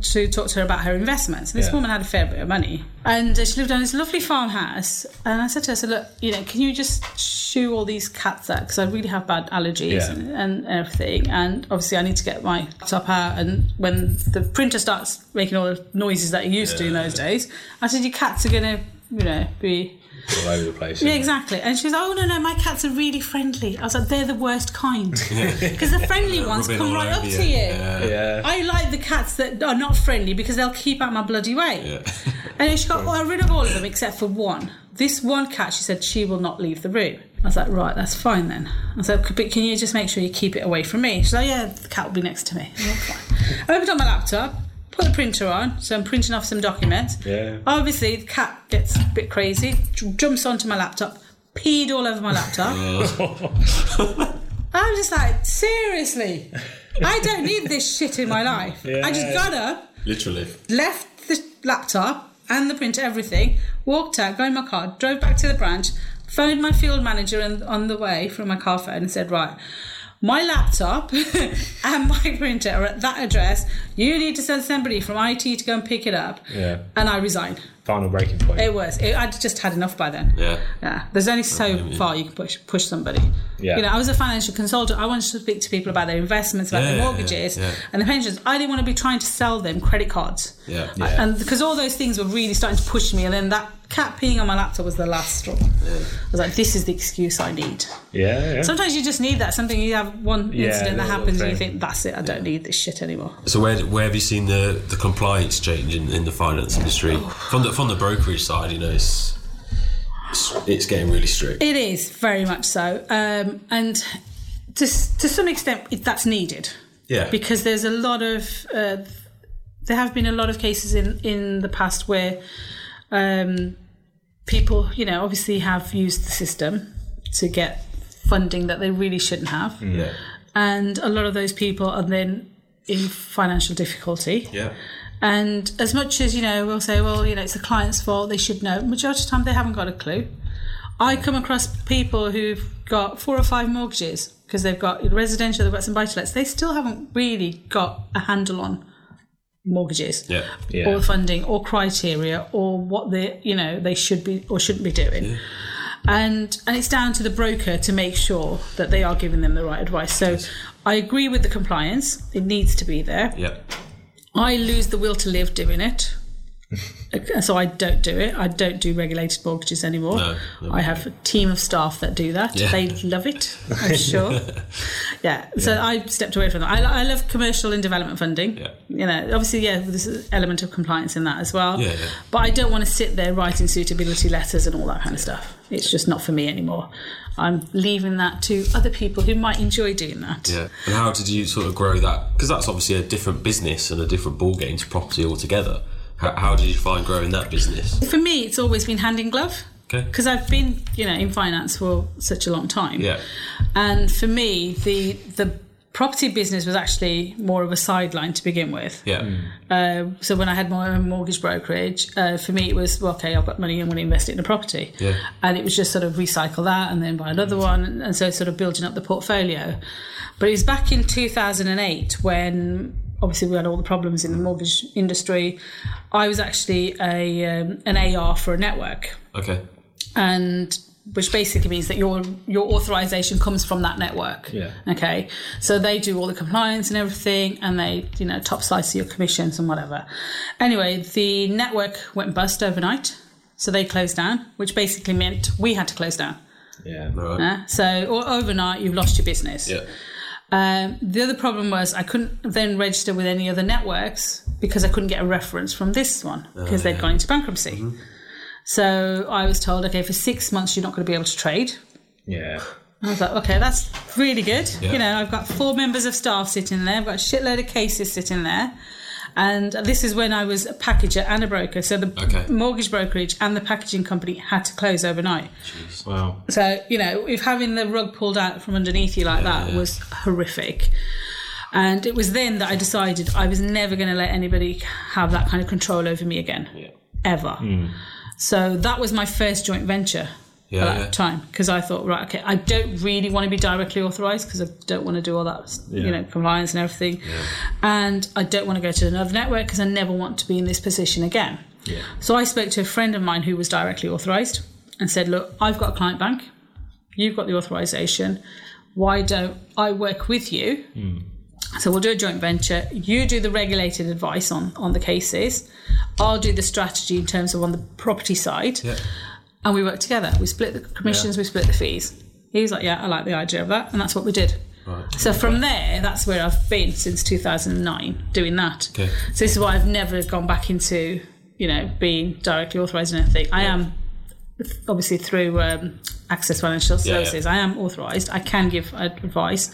to talk to her about her investments. This yeah. woman had a fair bit of money, and uh, she lived on this lovely farmhouse. And I said to her, "So look, you know, can you just shoo all these cats out? Because I really have bad allergies yeah. and, and everything. And obviously, I need to get my laptop out. And when the printer starts making all the noises that it used yeah. to in those days, I said, your cats are going to you know, be all over the place. Yeah, exactly. And she was like, oh, no, no, my cats are really friendly. I was like, they're the worst kind. Because the friendly ones come right up you. to you. Yeah. Yeah. I like the cats that are not friendly because they'll keep out my bloody way. Yeah. And she got well, rid of all of them except for one. This one cat, she said, she will not leave the room. I was like, right, that's fine then. I was like, but can you just make sure you keep it away from me? She's like, yeah, the cat will be next to me. I'm like, fine. I opened up my laptop, put the printer on, so I'm printing off some documents. Yeah. Obviously, the cat gets a bit crazy, jumps onto my laptop, peed all over my laptop. I was just like, seriously, I don't need this shit in my life. Yeah. I just got up, literally left the laptop and the printer, everything, walked out, got in my car, drove back to the branch, phoned my field manager and on the way from my car phone and said, right, my laptop and my printer are at that address. You need to send somebody from I T to go and pick it up. Yeah. And I resigned. Final breaking point. It was. It, I'd just had enough by then. Yeah. Yeah. There's only so mm-hmm. far you can push push somebody. Yeah. You know, I was a financial consultant. I wanted to speak to people about their investments, about yeah, their mortgages yeah, yeah. and their pensions. I didn't want to be trying to sell them credit cards. Yeah. yeah. I, and because all those things were really starting to push me, and then that cat peeing on my laptop was the last straw. Yeah. I was like, this is the excuse I need. Yeah, yeah. Sometimes you just need that. Something you have one yeah, incident that happens and you think, that's it, I don't yeah. need this shit anymore. So where where have you seen the, the compliance change in, in the finance industry? From the, from the brokerage side, you know, it's, it's it's getting really strict. It is, very much so. Um, and to, to some extent, it, that's needed. Yeah. Because there's a lot of... Uh, there have been a lot of cases in, in the past where... Um, people, you know, obviously have used the system to get funding that they really shouldn't have. Yeah. And a lot of those people are then in financial difficulty. Yeah. And as much as, you know, we'll say, well, you know, it's the client's fault, they should know. Majority of the time, they haven't got a clue. I come across people who've got four or five mortgages because they've got residential, they've got some buy-to-lets. They still haven't really got a handle on mortgages yeah, yeah. or funding or criteria or what they you know they should be or shouldn't be doing yeah. and and it's down to the broker to make sure that they are giving them the right advice. So yes. I agree with the compliance, it needs to be there. Yeah. I lose the will to live doing it. So I don't do it. I don't do regulated mortgages anymore. No, no, I have a team of staff that do that. Yeah. They love it, I'm sure. yeah. yeah. So I stepped away from that. I, I love commercial and development funding. Yeah. You know, obviously, yeah, there's an element of compliance in that as well. Yeah, yeah. But I don't want to sit there writing suitability letters and all that kind of stuff. It's just not for me anymore. I'm leaving that to other people who might enjoy doing that. Yeah. And how did you sort of grow that? Because that's obviously a different business and a different ballgame to property altogether. How did you find growing that business? For me, it's always been hand in glove. Okay. Because I've been, you know, in finance for such a long time. Yeah. And for me, the the property business was actually more of a sideline to begin with. Yeah. Mm. Uh, so when I had my own mortgage brokerage, uh, for me it was, well, okay, I've got money and want to invest it in a property. Yeah. And it was just sort of recycle that and then buy another one, and so sort of building up the portfolio. But it was back in two thousand eight when... obviously we had all the problems in the mortgage industry. I was actually a um, an A R for a network. Okay. And which basically means that your your authorization comes from that network. Yeah. Okay. So they do all the compliance and everything, and they, you know, top slice of your commissions and whatever. Anyway, the network went bust overnight. So they closed down, which basically meant we had to close down. Yeah. Right. Yeah? So or overnight you've lost your business. Yeah. Um, the other problem was I couldn't then register with any other networks because I couldn't get a reference from this one because uh, they'd yeah. gone into bankruptcy. Mm-hmm. So I was told, okay, for six months you're not going to be able to trade. Yeah. I was like, okay, that's really good. Yeah. You know, I've got four members of staff sitting there. I've got a shitload of cases sitting there. And this is when I was a packager and a broker. So the okay. mortgage brokerage and the packaging company had to close overnight. Jeez. Wow. So, you know, if having the rug pulled out from underneath you like yeah, that yeah. was horrific. And it was then that I decided I was never going to let anybody have that kind of control over me again, yeah. ever. Mm. So that was my first joint venture yeah, at that yeah. time because I thought, right, okay, I don't really want to be directly authorised because I don't want to do all that, yeah. you know, compliance and everything. Yeah. And I don't want to go to another network because I never want to be in this position again. Yeah. So I spoke to a friend of mine who was directly authorised and said, look, I've got a client bank. You've got the authorisation. Why don't I work with you mm. So we'll do a joint venture. You do the regulated advice on, on the cases. I'll do the strategy in terms of on the property side. Yeah. And we work together. We split the commissions, yeah. we split the fees. He was like, yeah, I like the idea of that. And that's what we did. Right. So from there, that's where I've been since two thousand nine, doing that. Okay. So this is why I've never gone back into, you know, being directly authorised in anything. Yeah. I am, obviously, through um, Access Financial Services, yeah, yeah. I am authorised. I can give advice.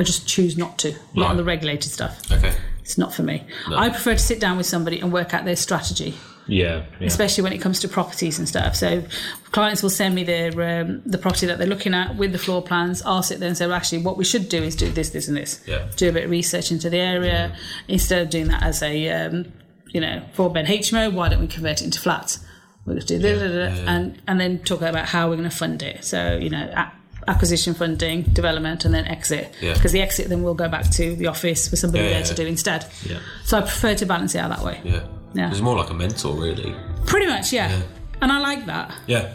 I just choose not to, not right. on the regulated stuff. Okay. It's not for me. No. I prefer to sit down with somebody and work out their strategy. Yeah, yeah. Especially when it comes to properties and stuff. So clients will send me their um, the property that they're looking at with the floor plans. I'll sit there and say, well, actually, what we should do is do this, this and this. Yeah. Do a bit of research into the area. Mm-hmm. Instead of doing that as a, um, you know, four-bed H M O, why don't we convert it into flats? We'll just do this, yeah, da, da, da, yeah. and, and then talk about how we're going to fund it. So, you know, at, acquisition funding, development, and then exit. Because yeah. the exit then will go back to the office for somebody yeah, there yeah, to yeah. do instead. Yeah. So I prefer to balance it out that way. Yeah. Yeah. It's more like a mentor, really. Pretty much, yeah. yeah. And I like that. Yeah.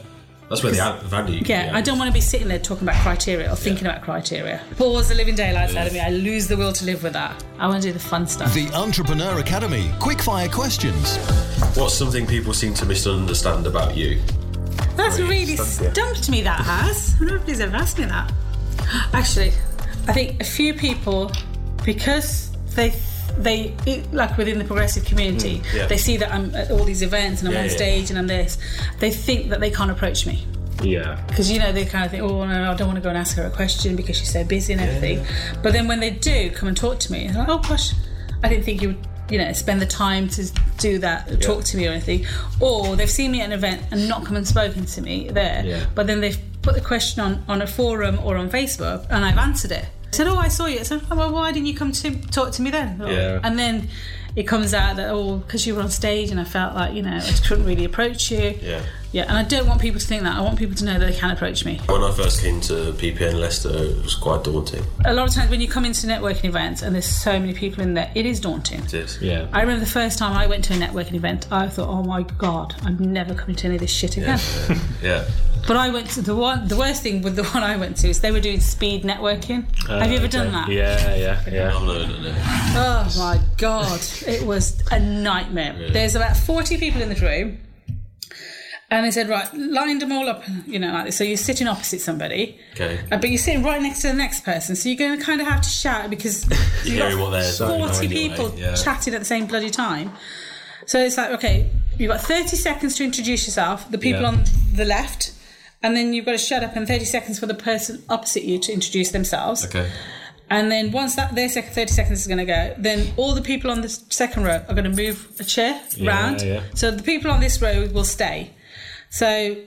That's where the value. Yeah, I don't want to be sitting there talking about criteria or thinking yeah. about criteria. Pause the living daylights yeah. out of me. I lose the will to live with that. I want to do the fun stuff. The Entrepreneur Academy. Quickfire questions. What's something people seem to misunderstand about you? That's really stumped me, that has. Nobody's ever asked me that. Actually, I think a few people, because they, they like within the progressive community, mm, yeah. they see that I'm at all these events and I'm yeah, on stage yeah. and I'm this, they think that they can't approach me. Yeah. Because, you know, they kind of think, oh, no, I don't want to go and ask her a question because she's so busy and yeah. everything. But then when they do come and talk to me, they're like, oh, gosh, I didn't think you would, you know, spend the time to do that, yeah. talk to me or anything. Or they've seen me at an event and not come and spoken to me there, yeah. but then they've put the question on, on a forum or on Facebook and I've answered it. I said, oh, I saw you. I said, oh, well, why didn't you come to talk to me then? Yeah. And then it comes out that, oh, because you were on stage and I felt like, you know, I couldn't really approach you. Yeah. Yeah, and I don't want people to think that. I want people to know that they can approach me. When I first came to P P N Leicester, it was quite daunting. A lot of times when you come into networking events and there's so many people in there, it is daunting. It is, yeah. I remember the first time I went to a networking event, I thought, oh my God, I'm never coming to any of this shit again. Yeah. yeah. But I went to the one, the worst thing with the one I went to is they were doing speed networking. Uh, Have you ever okay. done that? Yeah, yeah, yeah. No, no, no, no. Oh my God, it was a nightmare. Really? There's about forty people in the room. And they said, right, lined them all up, you know, like this. So you're sitting opposite somebody, okay. uh, but you're sitting right next to the next person. So you're going to kind of have to shout because you've got forty so people anyway. yeah. chatting at the same bloody time. So it's like, okay, you've got thirty seconds to introduce yourself, the people yeah. on the left, and then you've got to shut up and thirty seconds for the person opposite you to introduce themselves. Okay. And then once that their second thirty seconds is going to go, then all the people on the second row are going to move a chair yeah, round. Yeah. So the people on this row will stay. So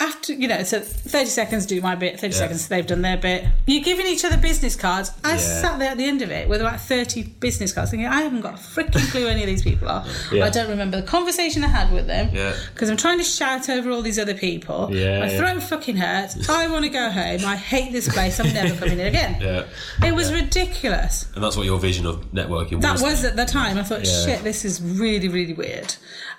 after, you know, so thirty seconds do my bit, thirty yeah. seconds they've done their bit. You're giving each other business cards. I yeah. sat there at the end of it with about thirty business cards thinking, I haven't got a freaking clue any of these people are. Yeah. I don't remember the conversation I had with them because yeah. I'm trying to shout over all these other people. Yeah, my yeah. throat fucking hurts. I want to go home. I hate this place. I'm never coming in again. Yeah. It was yeah. ridiculous. And that's what your vision of networking was. That was at the time. I thought, yeah. shit, this is really, really weird.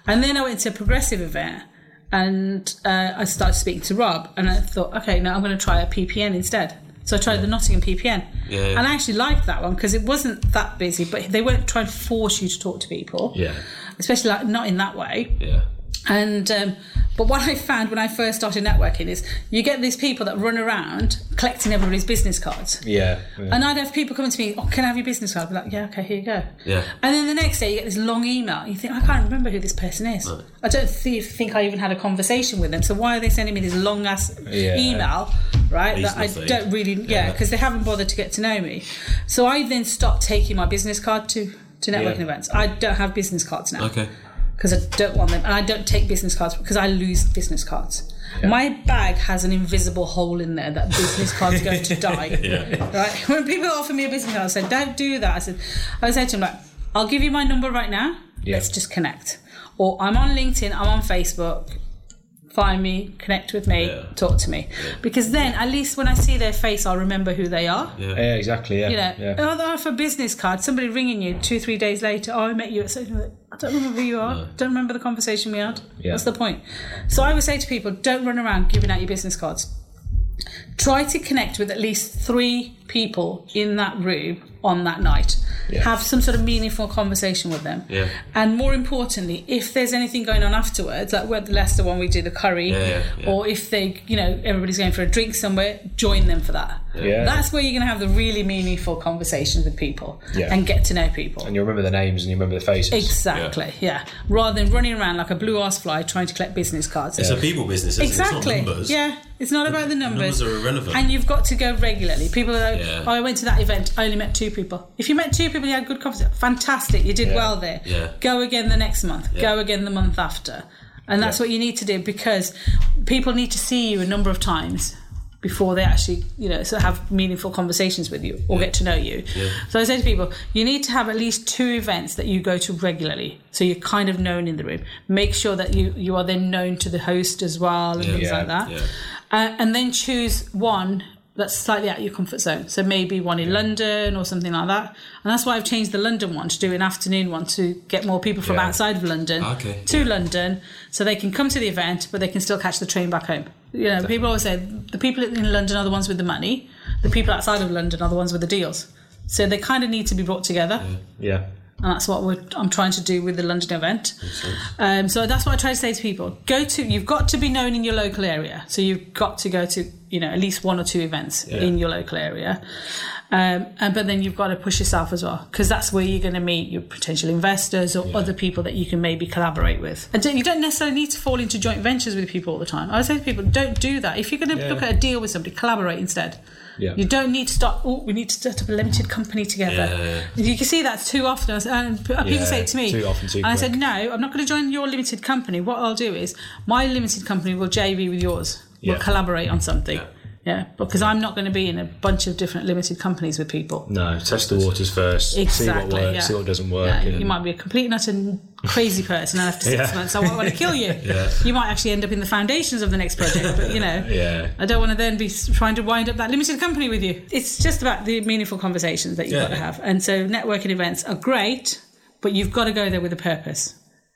And then I went to a progressive event. And uh, I started speaking to Rob, and I thought, okay, now I'm going to try a P P N instead. So I tried the Nottingham P P N, yeah, yeah. and I actually liked that one because it wasn't that busy, but they weren't trying to force you to talk to people, yeah, especially like not in that way. Yeah. And um, but what I found when I first started networking is you get these people that run around collecting everybody's business cards. Yeah. yeah. And I'd have people coming to me, oh, can I have your business card? I'd be like, yeah, okay, here you go. Yeah. And then the next day you get this long email. You think, I can't remember who this person is. No. I don't th- think I even had a conversation with them. So why are they sending me this long ass yeah. email, right? That I thing. don't really, yeah, because yeah. they haven't bothered to get to know me. So I then stopped taking my business card to, to networking yeah. events. I don't have business cards now. Okay. Because I don't want them, and I don't take business cards because I lose business cards. Yeah. My bag has an invisible hole in there that business cards go to die. Yeah. Right? When people offer me a business card, I said, "Don't do that." I said, "I was saying to him like, I'll give you my number right now. Yeah. Let's just connect." Or I'm on LinkedIn, I'm on Facebook. Find me, connect with me, yeah. talk to me. Yeah. Because then, at least when I see their face, I'll remember who they are. Yeah, yeah exactly, yeah. You know, yeah. oh, for a business card, somebody ringing you two, three days later, oh, I met you at such a... I don't remember who you are. No. Don't remember the conversation we had. Yeah. What's the point? So I would say to people, don't run around giving out your business cards. Try to connect with at least three people in that room on that night. Yeah. Have some sort of meaningful conversation with them. Yeah. And more importantly, if there's anything going on afterwards, like with the Leicester one, we do the curry, yeah, yeah, yeah. or if they, you know, everybody's going for a drink somewhere, join them for that. Yeah. That's where you're going to have the really meaningful conversations with people yeah. and get to know people. And you remember the names and you remember the faces. Exactly, yeah. yeah. Rather than running around like a blue-ass fly trying to collect business cards. It's yeah. a people business, isn't exactly. it? It's not numbers. Yeah, it's not about the numbers. The numbers are irrelevant. And you've got to go regularly. People are like, yeah. oh, I went to that event, I only met two people. If you met two people, you had a good conversation. Fantastic, you did yeah. well there. Yeah. Go again the next month. Yeah. Go again the month after. And that's yeah. what you need to do, because people need to see you a number of times before they actually, you know, sort of have meaningful conversations with you or yeah. get to know you. Yeah. So I say to people, you need to have at least two events that you go to regularly, so you're kind of known in the room. Make sure that you, you are then known to the host as well and yeah. things yeah. like that. Yeah. Uh, and then choose one that's slightly out of your comfort zone. So maybe one in yeah. London or something like that. And that's why I've changed the London one to do an afternoon one to get more people from yeah. outside of London okay. to yeah. London, so they can come to the event, but they can still catch the train back home. You know, Definitely. people always say the people in London are the ones with the money. The people outside of London are the ones with the deals. So they kind of need to be brought together. Yeah. yeah. And that's what we're, I'm trying to do with the London event. Um, so that's what I try to say to people. Go to, you've got to be known in your local area. So you've got to go to, you know, at least one or two events yeah. in your local area. Um, and but then you've got to push yourself as well, because that's where you're going to meet your potential investors or yeah. other people that you can maybe collaborate with. And don't, you don't necessarily need to fall into joint ventures with people all the time. I say to people, don't do that. If you're going to yeah. look at a deal with somebody, collaborate instead. Yeah. You don't need to start, oh, we need to set up a limited company together. Yeah. You can see that's too often. And people yeah, say it to me, too often, too and quick. I said, no, I'm not going to join your limited company. What I'll do is my limited company will J V with yours. Yeah. We'll collaborate on something. Yeah. Yeah, because I'm not going to be in a bunch of different limited companies with people. No, test the waters first. Exactly. See what works, yeah. see what doesn't work. Yeah, and you might be a complete nut and crazy person, and after six yeah. months I won't want to kill you. Yeah. You might actually end up in the foundations of the next project, but you know, yeah. I don't want to then be trying to wind up that limited company with you. It's just about the meaningful conversations that you've yeah. got to have. And so networking events are great, but you've got to go there with a purpose.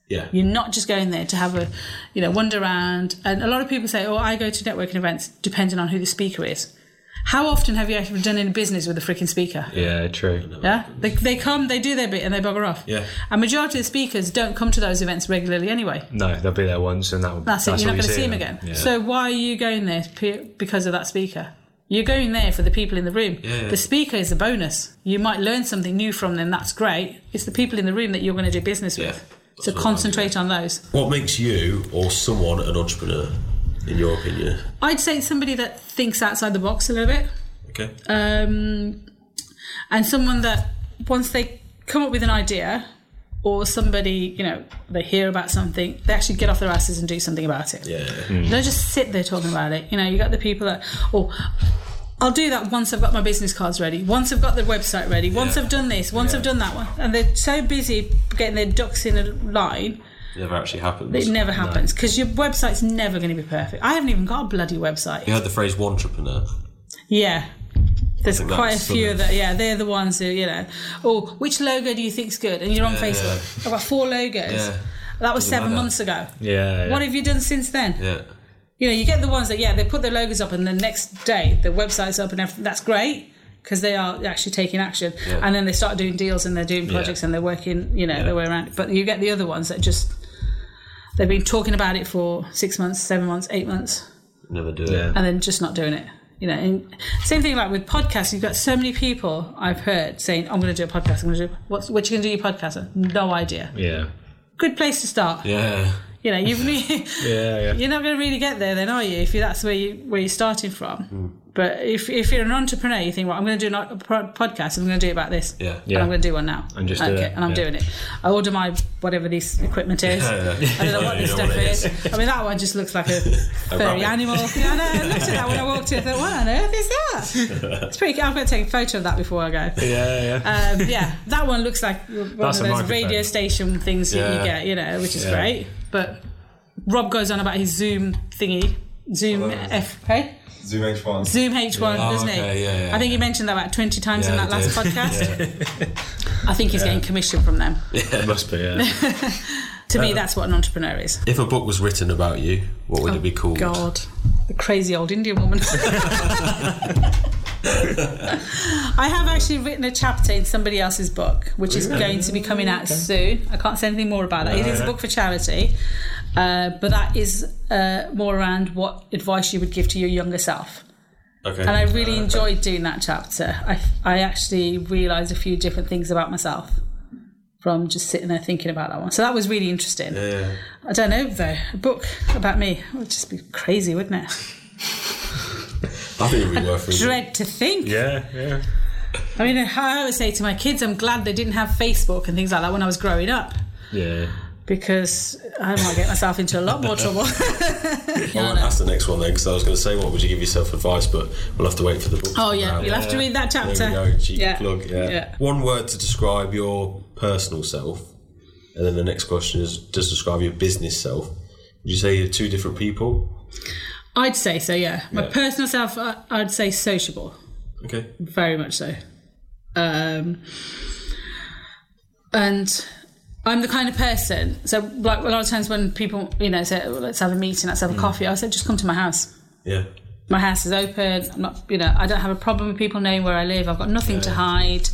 Yeah. You're not just going there to have a, you know, wander around. And a lot of people say, oh, I go to networking events depending on who the speaker is. How often have you actually done any business with a freaking speaker? Yeah, true. Yeah? They, they come, they do their bit and they bugger off. Yeah. And majority of the speakers don't come to those events regularly anyway. No, they'll be there once and that'll, that's, that's it. You're not going to see them again. Yeah. So why are you going there? Because of that speaker. You're going there for the people in the room. Yeah, yeah. The speaker is a bonus. You might learn something new from them. That's great. It's the people in the room that you're going to do business yeah. with. So concentrate on those. What makes you or someone an entrepreneur, in your opinion? I'd say somebody that thinks outside the box a little bit. Okay. Um, and someone that once they come up with an idea, or somebody, you know, they hear about something, they actually get off their asses and do something about it. Yeah. Mm. They don't just sit there talking about it. You know, you got the people that, oh, I'll do that once I've got my business cards ready, once I've got the website ready, once yeah. I've done this, once yeah. I've done that one. And they're so busy getting their ducks in a line. It never actually happens. It never happens, because no. your website's never going to be perfect. I haven't even got a bloody website. You heard the phrase wantrepreneur. Yeah. There's quite a few of that, yeah, they're the ones who, you know, oh, which logo do you think's good? And you're on yeah, Facebook. Yeah. I've got four logos. Yeah. That was Doesn't seven matter. months ago. Yeah, yeah. What have you done since then? Yeah. You know, you get the ones that, yeah, they put their logos up and the next day the website's up and everything. That's great, because they are actually taking action. Yeah. And then they start doing deals and they're doing projects yeah. and they're working, you know, yeah. their way around. But you get the other ones that just, they've been talking about it for six months, seven months, eight months. Never do it. Yeah. And then just not doing it. You know, and same thing like with podcasts. You've got so many people I've heard saying, I'm going to do a podcast. I'm going to do, what's, what are you going to do your podcast? No idea. Yeah. Good place to start. Yeah. You know, you've really, yeah, yeah. you're not going to really get there then, are you, if that's where, you, where you're starting from? Mm. But if if you're an entrepreneur, you think, well, I'm going to do a podcast, I'm going to do it about this, yeah, yeah. and I'm going to do one now. And just okay, do it. And I'm yeah. doing it. I order my whatever this equipment is. Yeah, yeah. I don't know yeah, what this stuff what is. is. I mean, that one just looks like a furry animal. Yeah, I, know, I looked at that when I walked in, I thought, what on earth is that? It's pretty. I'm going to take a photo of that before I go. Yeah, yeah. Um, yeah, that one looks like one That's of those radio station things yeah. that you get, you know, which is yeah. great. But Rob goes on about his Zoom thingy, Zoom oh, F, hey? Zoom H one. Zoom H one, yeah. doesn't he? Oh, okay. yeah, yeah, I think he mentioned that about twenty times yeah, in that last podcast. Yeah. I think he's yeah. getting commission from them. Yeah, it must be, yeah. To uh, me, that's what an entrepreneur is. If a book was written about you, what would oh, it be called? God, The Crazy Old Indian Woman. I have actually written a chapter in somebody else's book, which is yeah. going to be coming out okay. soon. I can't say anything more about that. It is a book for charity, uh, but that is uh, more around what advice you would give to your younger self. Okay. And I really enjoyed doing that chapter. I, I actually realised a few different things about myself from just sitting there thinking about that one. So that was really interesting. Yeah. I don't know, though. A book about me would just be crazy, wouldn't it? I think it would be worth reading. Dread to think. Yeah, yeah. I mean, I always say to my kids, I'm glad they didn't have Facebook and things like that when I was growing up. Yeah. Because I might get myself into a lot more trouble. I might ask the next one then, because I was going to say, what would you give yourself advice? But we'll have to wait for the book. Oh yeah, you'll yeah. have to read that chapter. There we go. Cheap yeah. plug. Yeah. yeah. One word to describe your personal self, and then the next question is just describe your business self. Would you say you're two different people? I'd say so. Yeah, my yeah. personal self, I'd say sociable. Okay. Very much so. Um, and. I'm the kind of person, so like a lot of times when people, you know, say, well, let's have a meeting, let's have a mm. coffee, I said, just come to my house. Yeah. My house is open. I'm not, you know, I don't have a problem with people knowing where I live. I've got nothing yeah. to hide.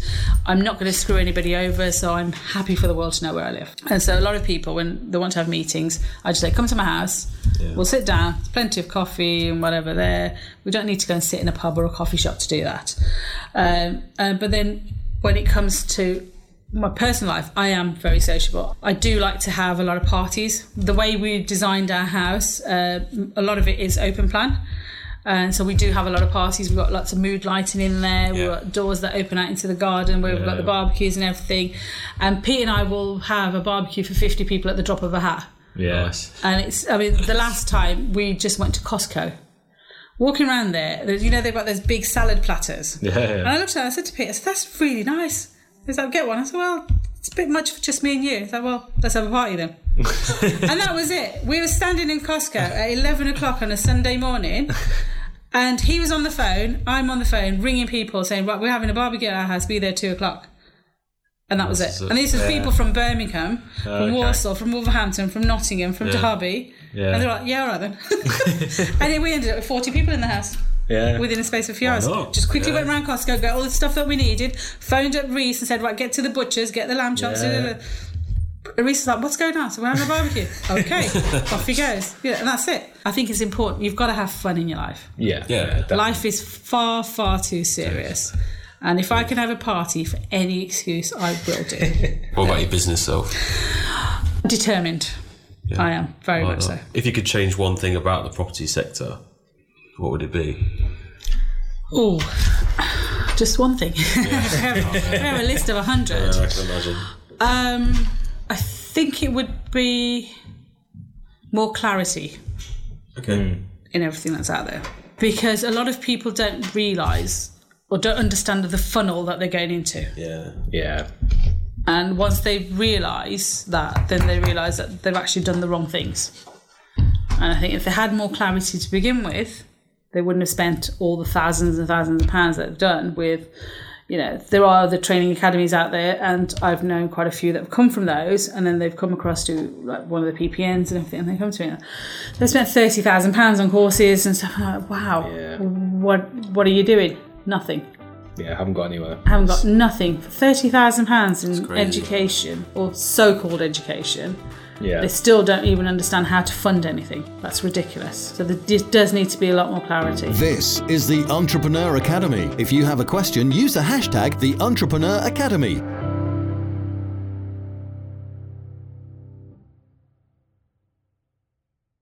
I'm not going to screw anybody over, so I'm happy for the world to know where I live. And so a lot of people, when they want to have meetings, I just say, come to my house. Yeah. We'll sit down. There's plenty of coffee and whatever there. We don't need to go and sit in a pub or a coffee shop to do that. Um, uh, but then when it comes to my personal life, I am very sociable. I do like to have a lot of parties. The way we designed our house, uh, a lot of it is open plan. And so we do have a lot of parties. We've got lots of mood lighting in there. Yeah. We've got doors that open out into the garden where yeah. we've got the barbecues and everything. And Pete and I will have a barbecue for fifty people at the drop of a hat. Yes. And it's, I mean, the last time we just went to Costco. Walking around there, you know, they've got those big salad platters. Yeah. And I looked at it, I said to Pete, I said, that's really nice. He's like, get one. I said, well, it's a bit much for just me and you. He's like, well, let's have a party then. And that was it. We were standing in Costco at eleven o'clock on a Sunday morning, and he was on the phone, I'm on the phone, ringing people, saying, right, we're having a barbecue at our house, be there two o'clock. And that was it. And these were people from Birmingham, from oh, okay. Warsaw, from Wolverhampton, from Nottingham, from yeah. Derby. Yeah. And they're like, yeah, all right then. And then we ended up with forty people in the house. Yeah. Within a space of a few hours. Just quickly yeah. went around Costco, got all the stuff that we needed, phoned up Reese and said, right, get to the butchers, get the lamb chops. Yeah. Reese is like, what's going on? So we're having a barbecue. Okay, off he goes. Yeah, and that's it. I think it's important. You've got to have fun in your life. Yeah. yeah Life is far, far too serious. And if I can have a party for any excuse, I will do. What about your business self? Determined. Yeah. I am, very Why much not? So. If you could change one thing about the property sector, what would it be? Oh, just one thing. Yeah. I, have, I have a list of a hundred. Yeah, I can imagine. Um, I think it would be more clarity. Okay. In everything that's out there, because a lot of people don't realise or don't understand the funnel that they're going into. Yeah. Yeah. And once they realise that, then they realise that they've actually done the wrong things. And I think if they had more clarity to begin with, they wouldn't have spent all the thousands and thousands of pounds that they've done with, you know, there are other training academies out there, and I've known quite a few that have come from those, and then they've come across to like one of the P P Ns and everything, and they come to me and they spent thirty thousand pounds on courses and stuff. I'm like, wow, yeah. what what are you doing? Nothing. Yeah, I haven't got anywhere. I haven't got nothing. For thirty thousand pounds in education, or so-called education. Yeah. They still don't even understand how to fund anything. That's ridiculous. So there does need to be a lot more clarity. This is the Entrepreneur Academy. If you have a question, use the hashtag the Entrepreneur Academy.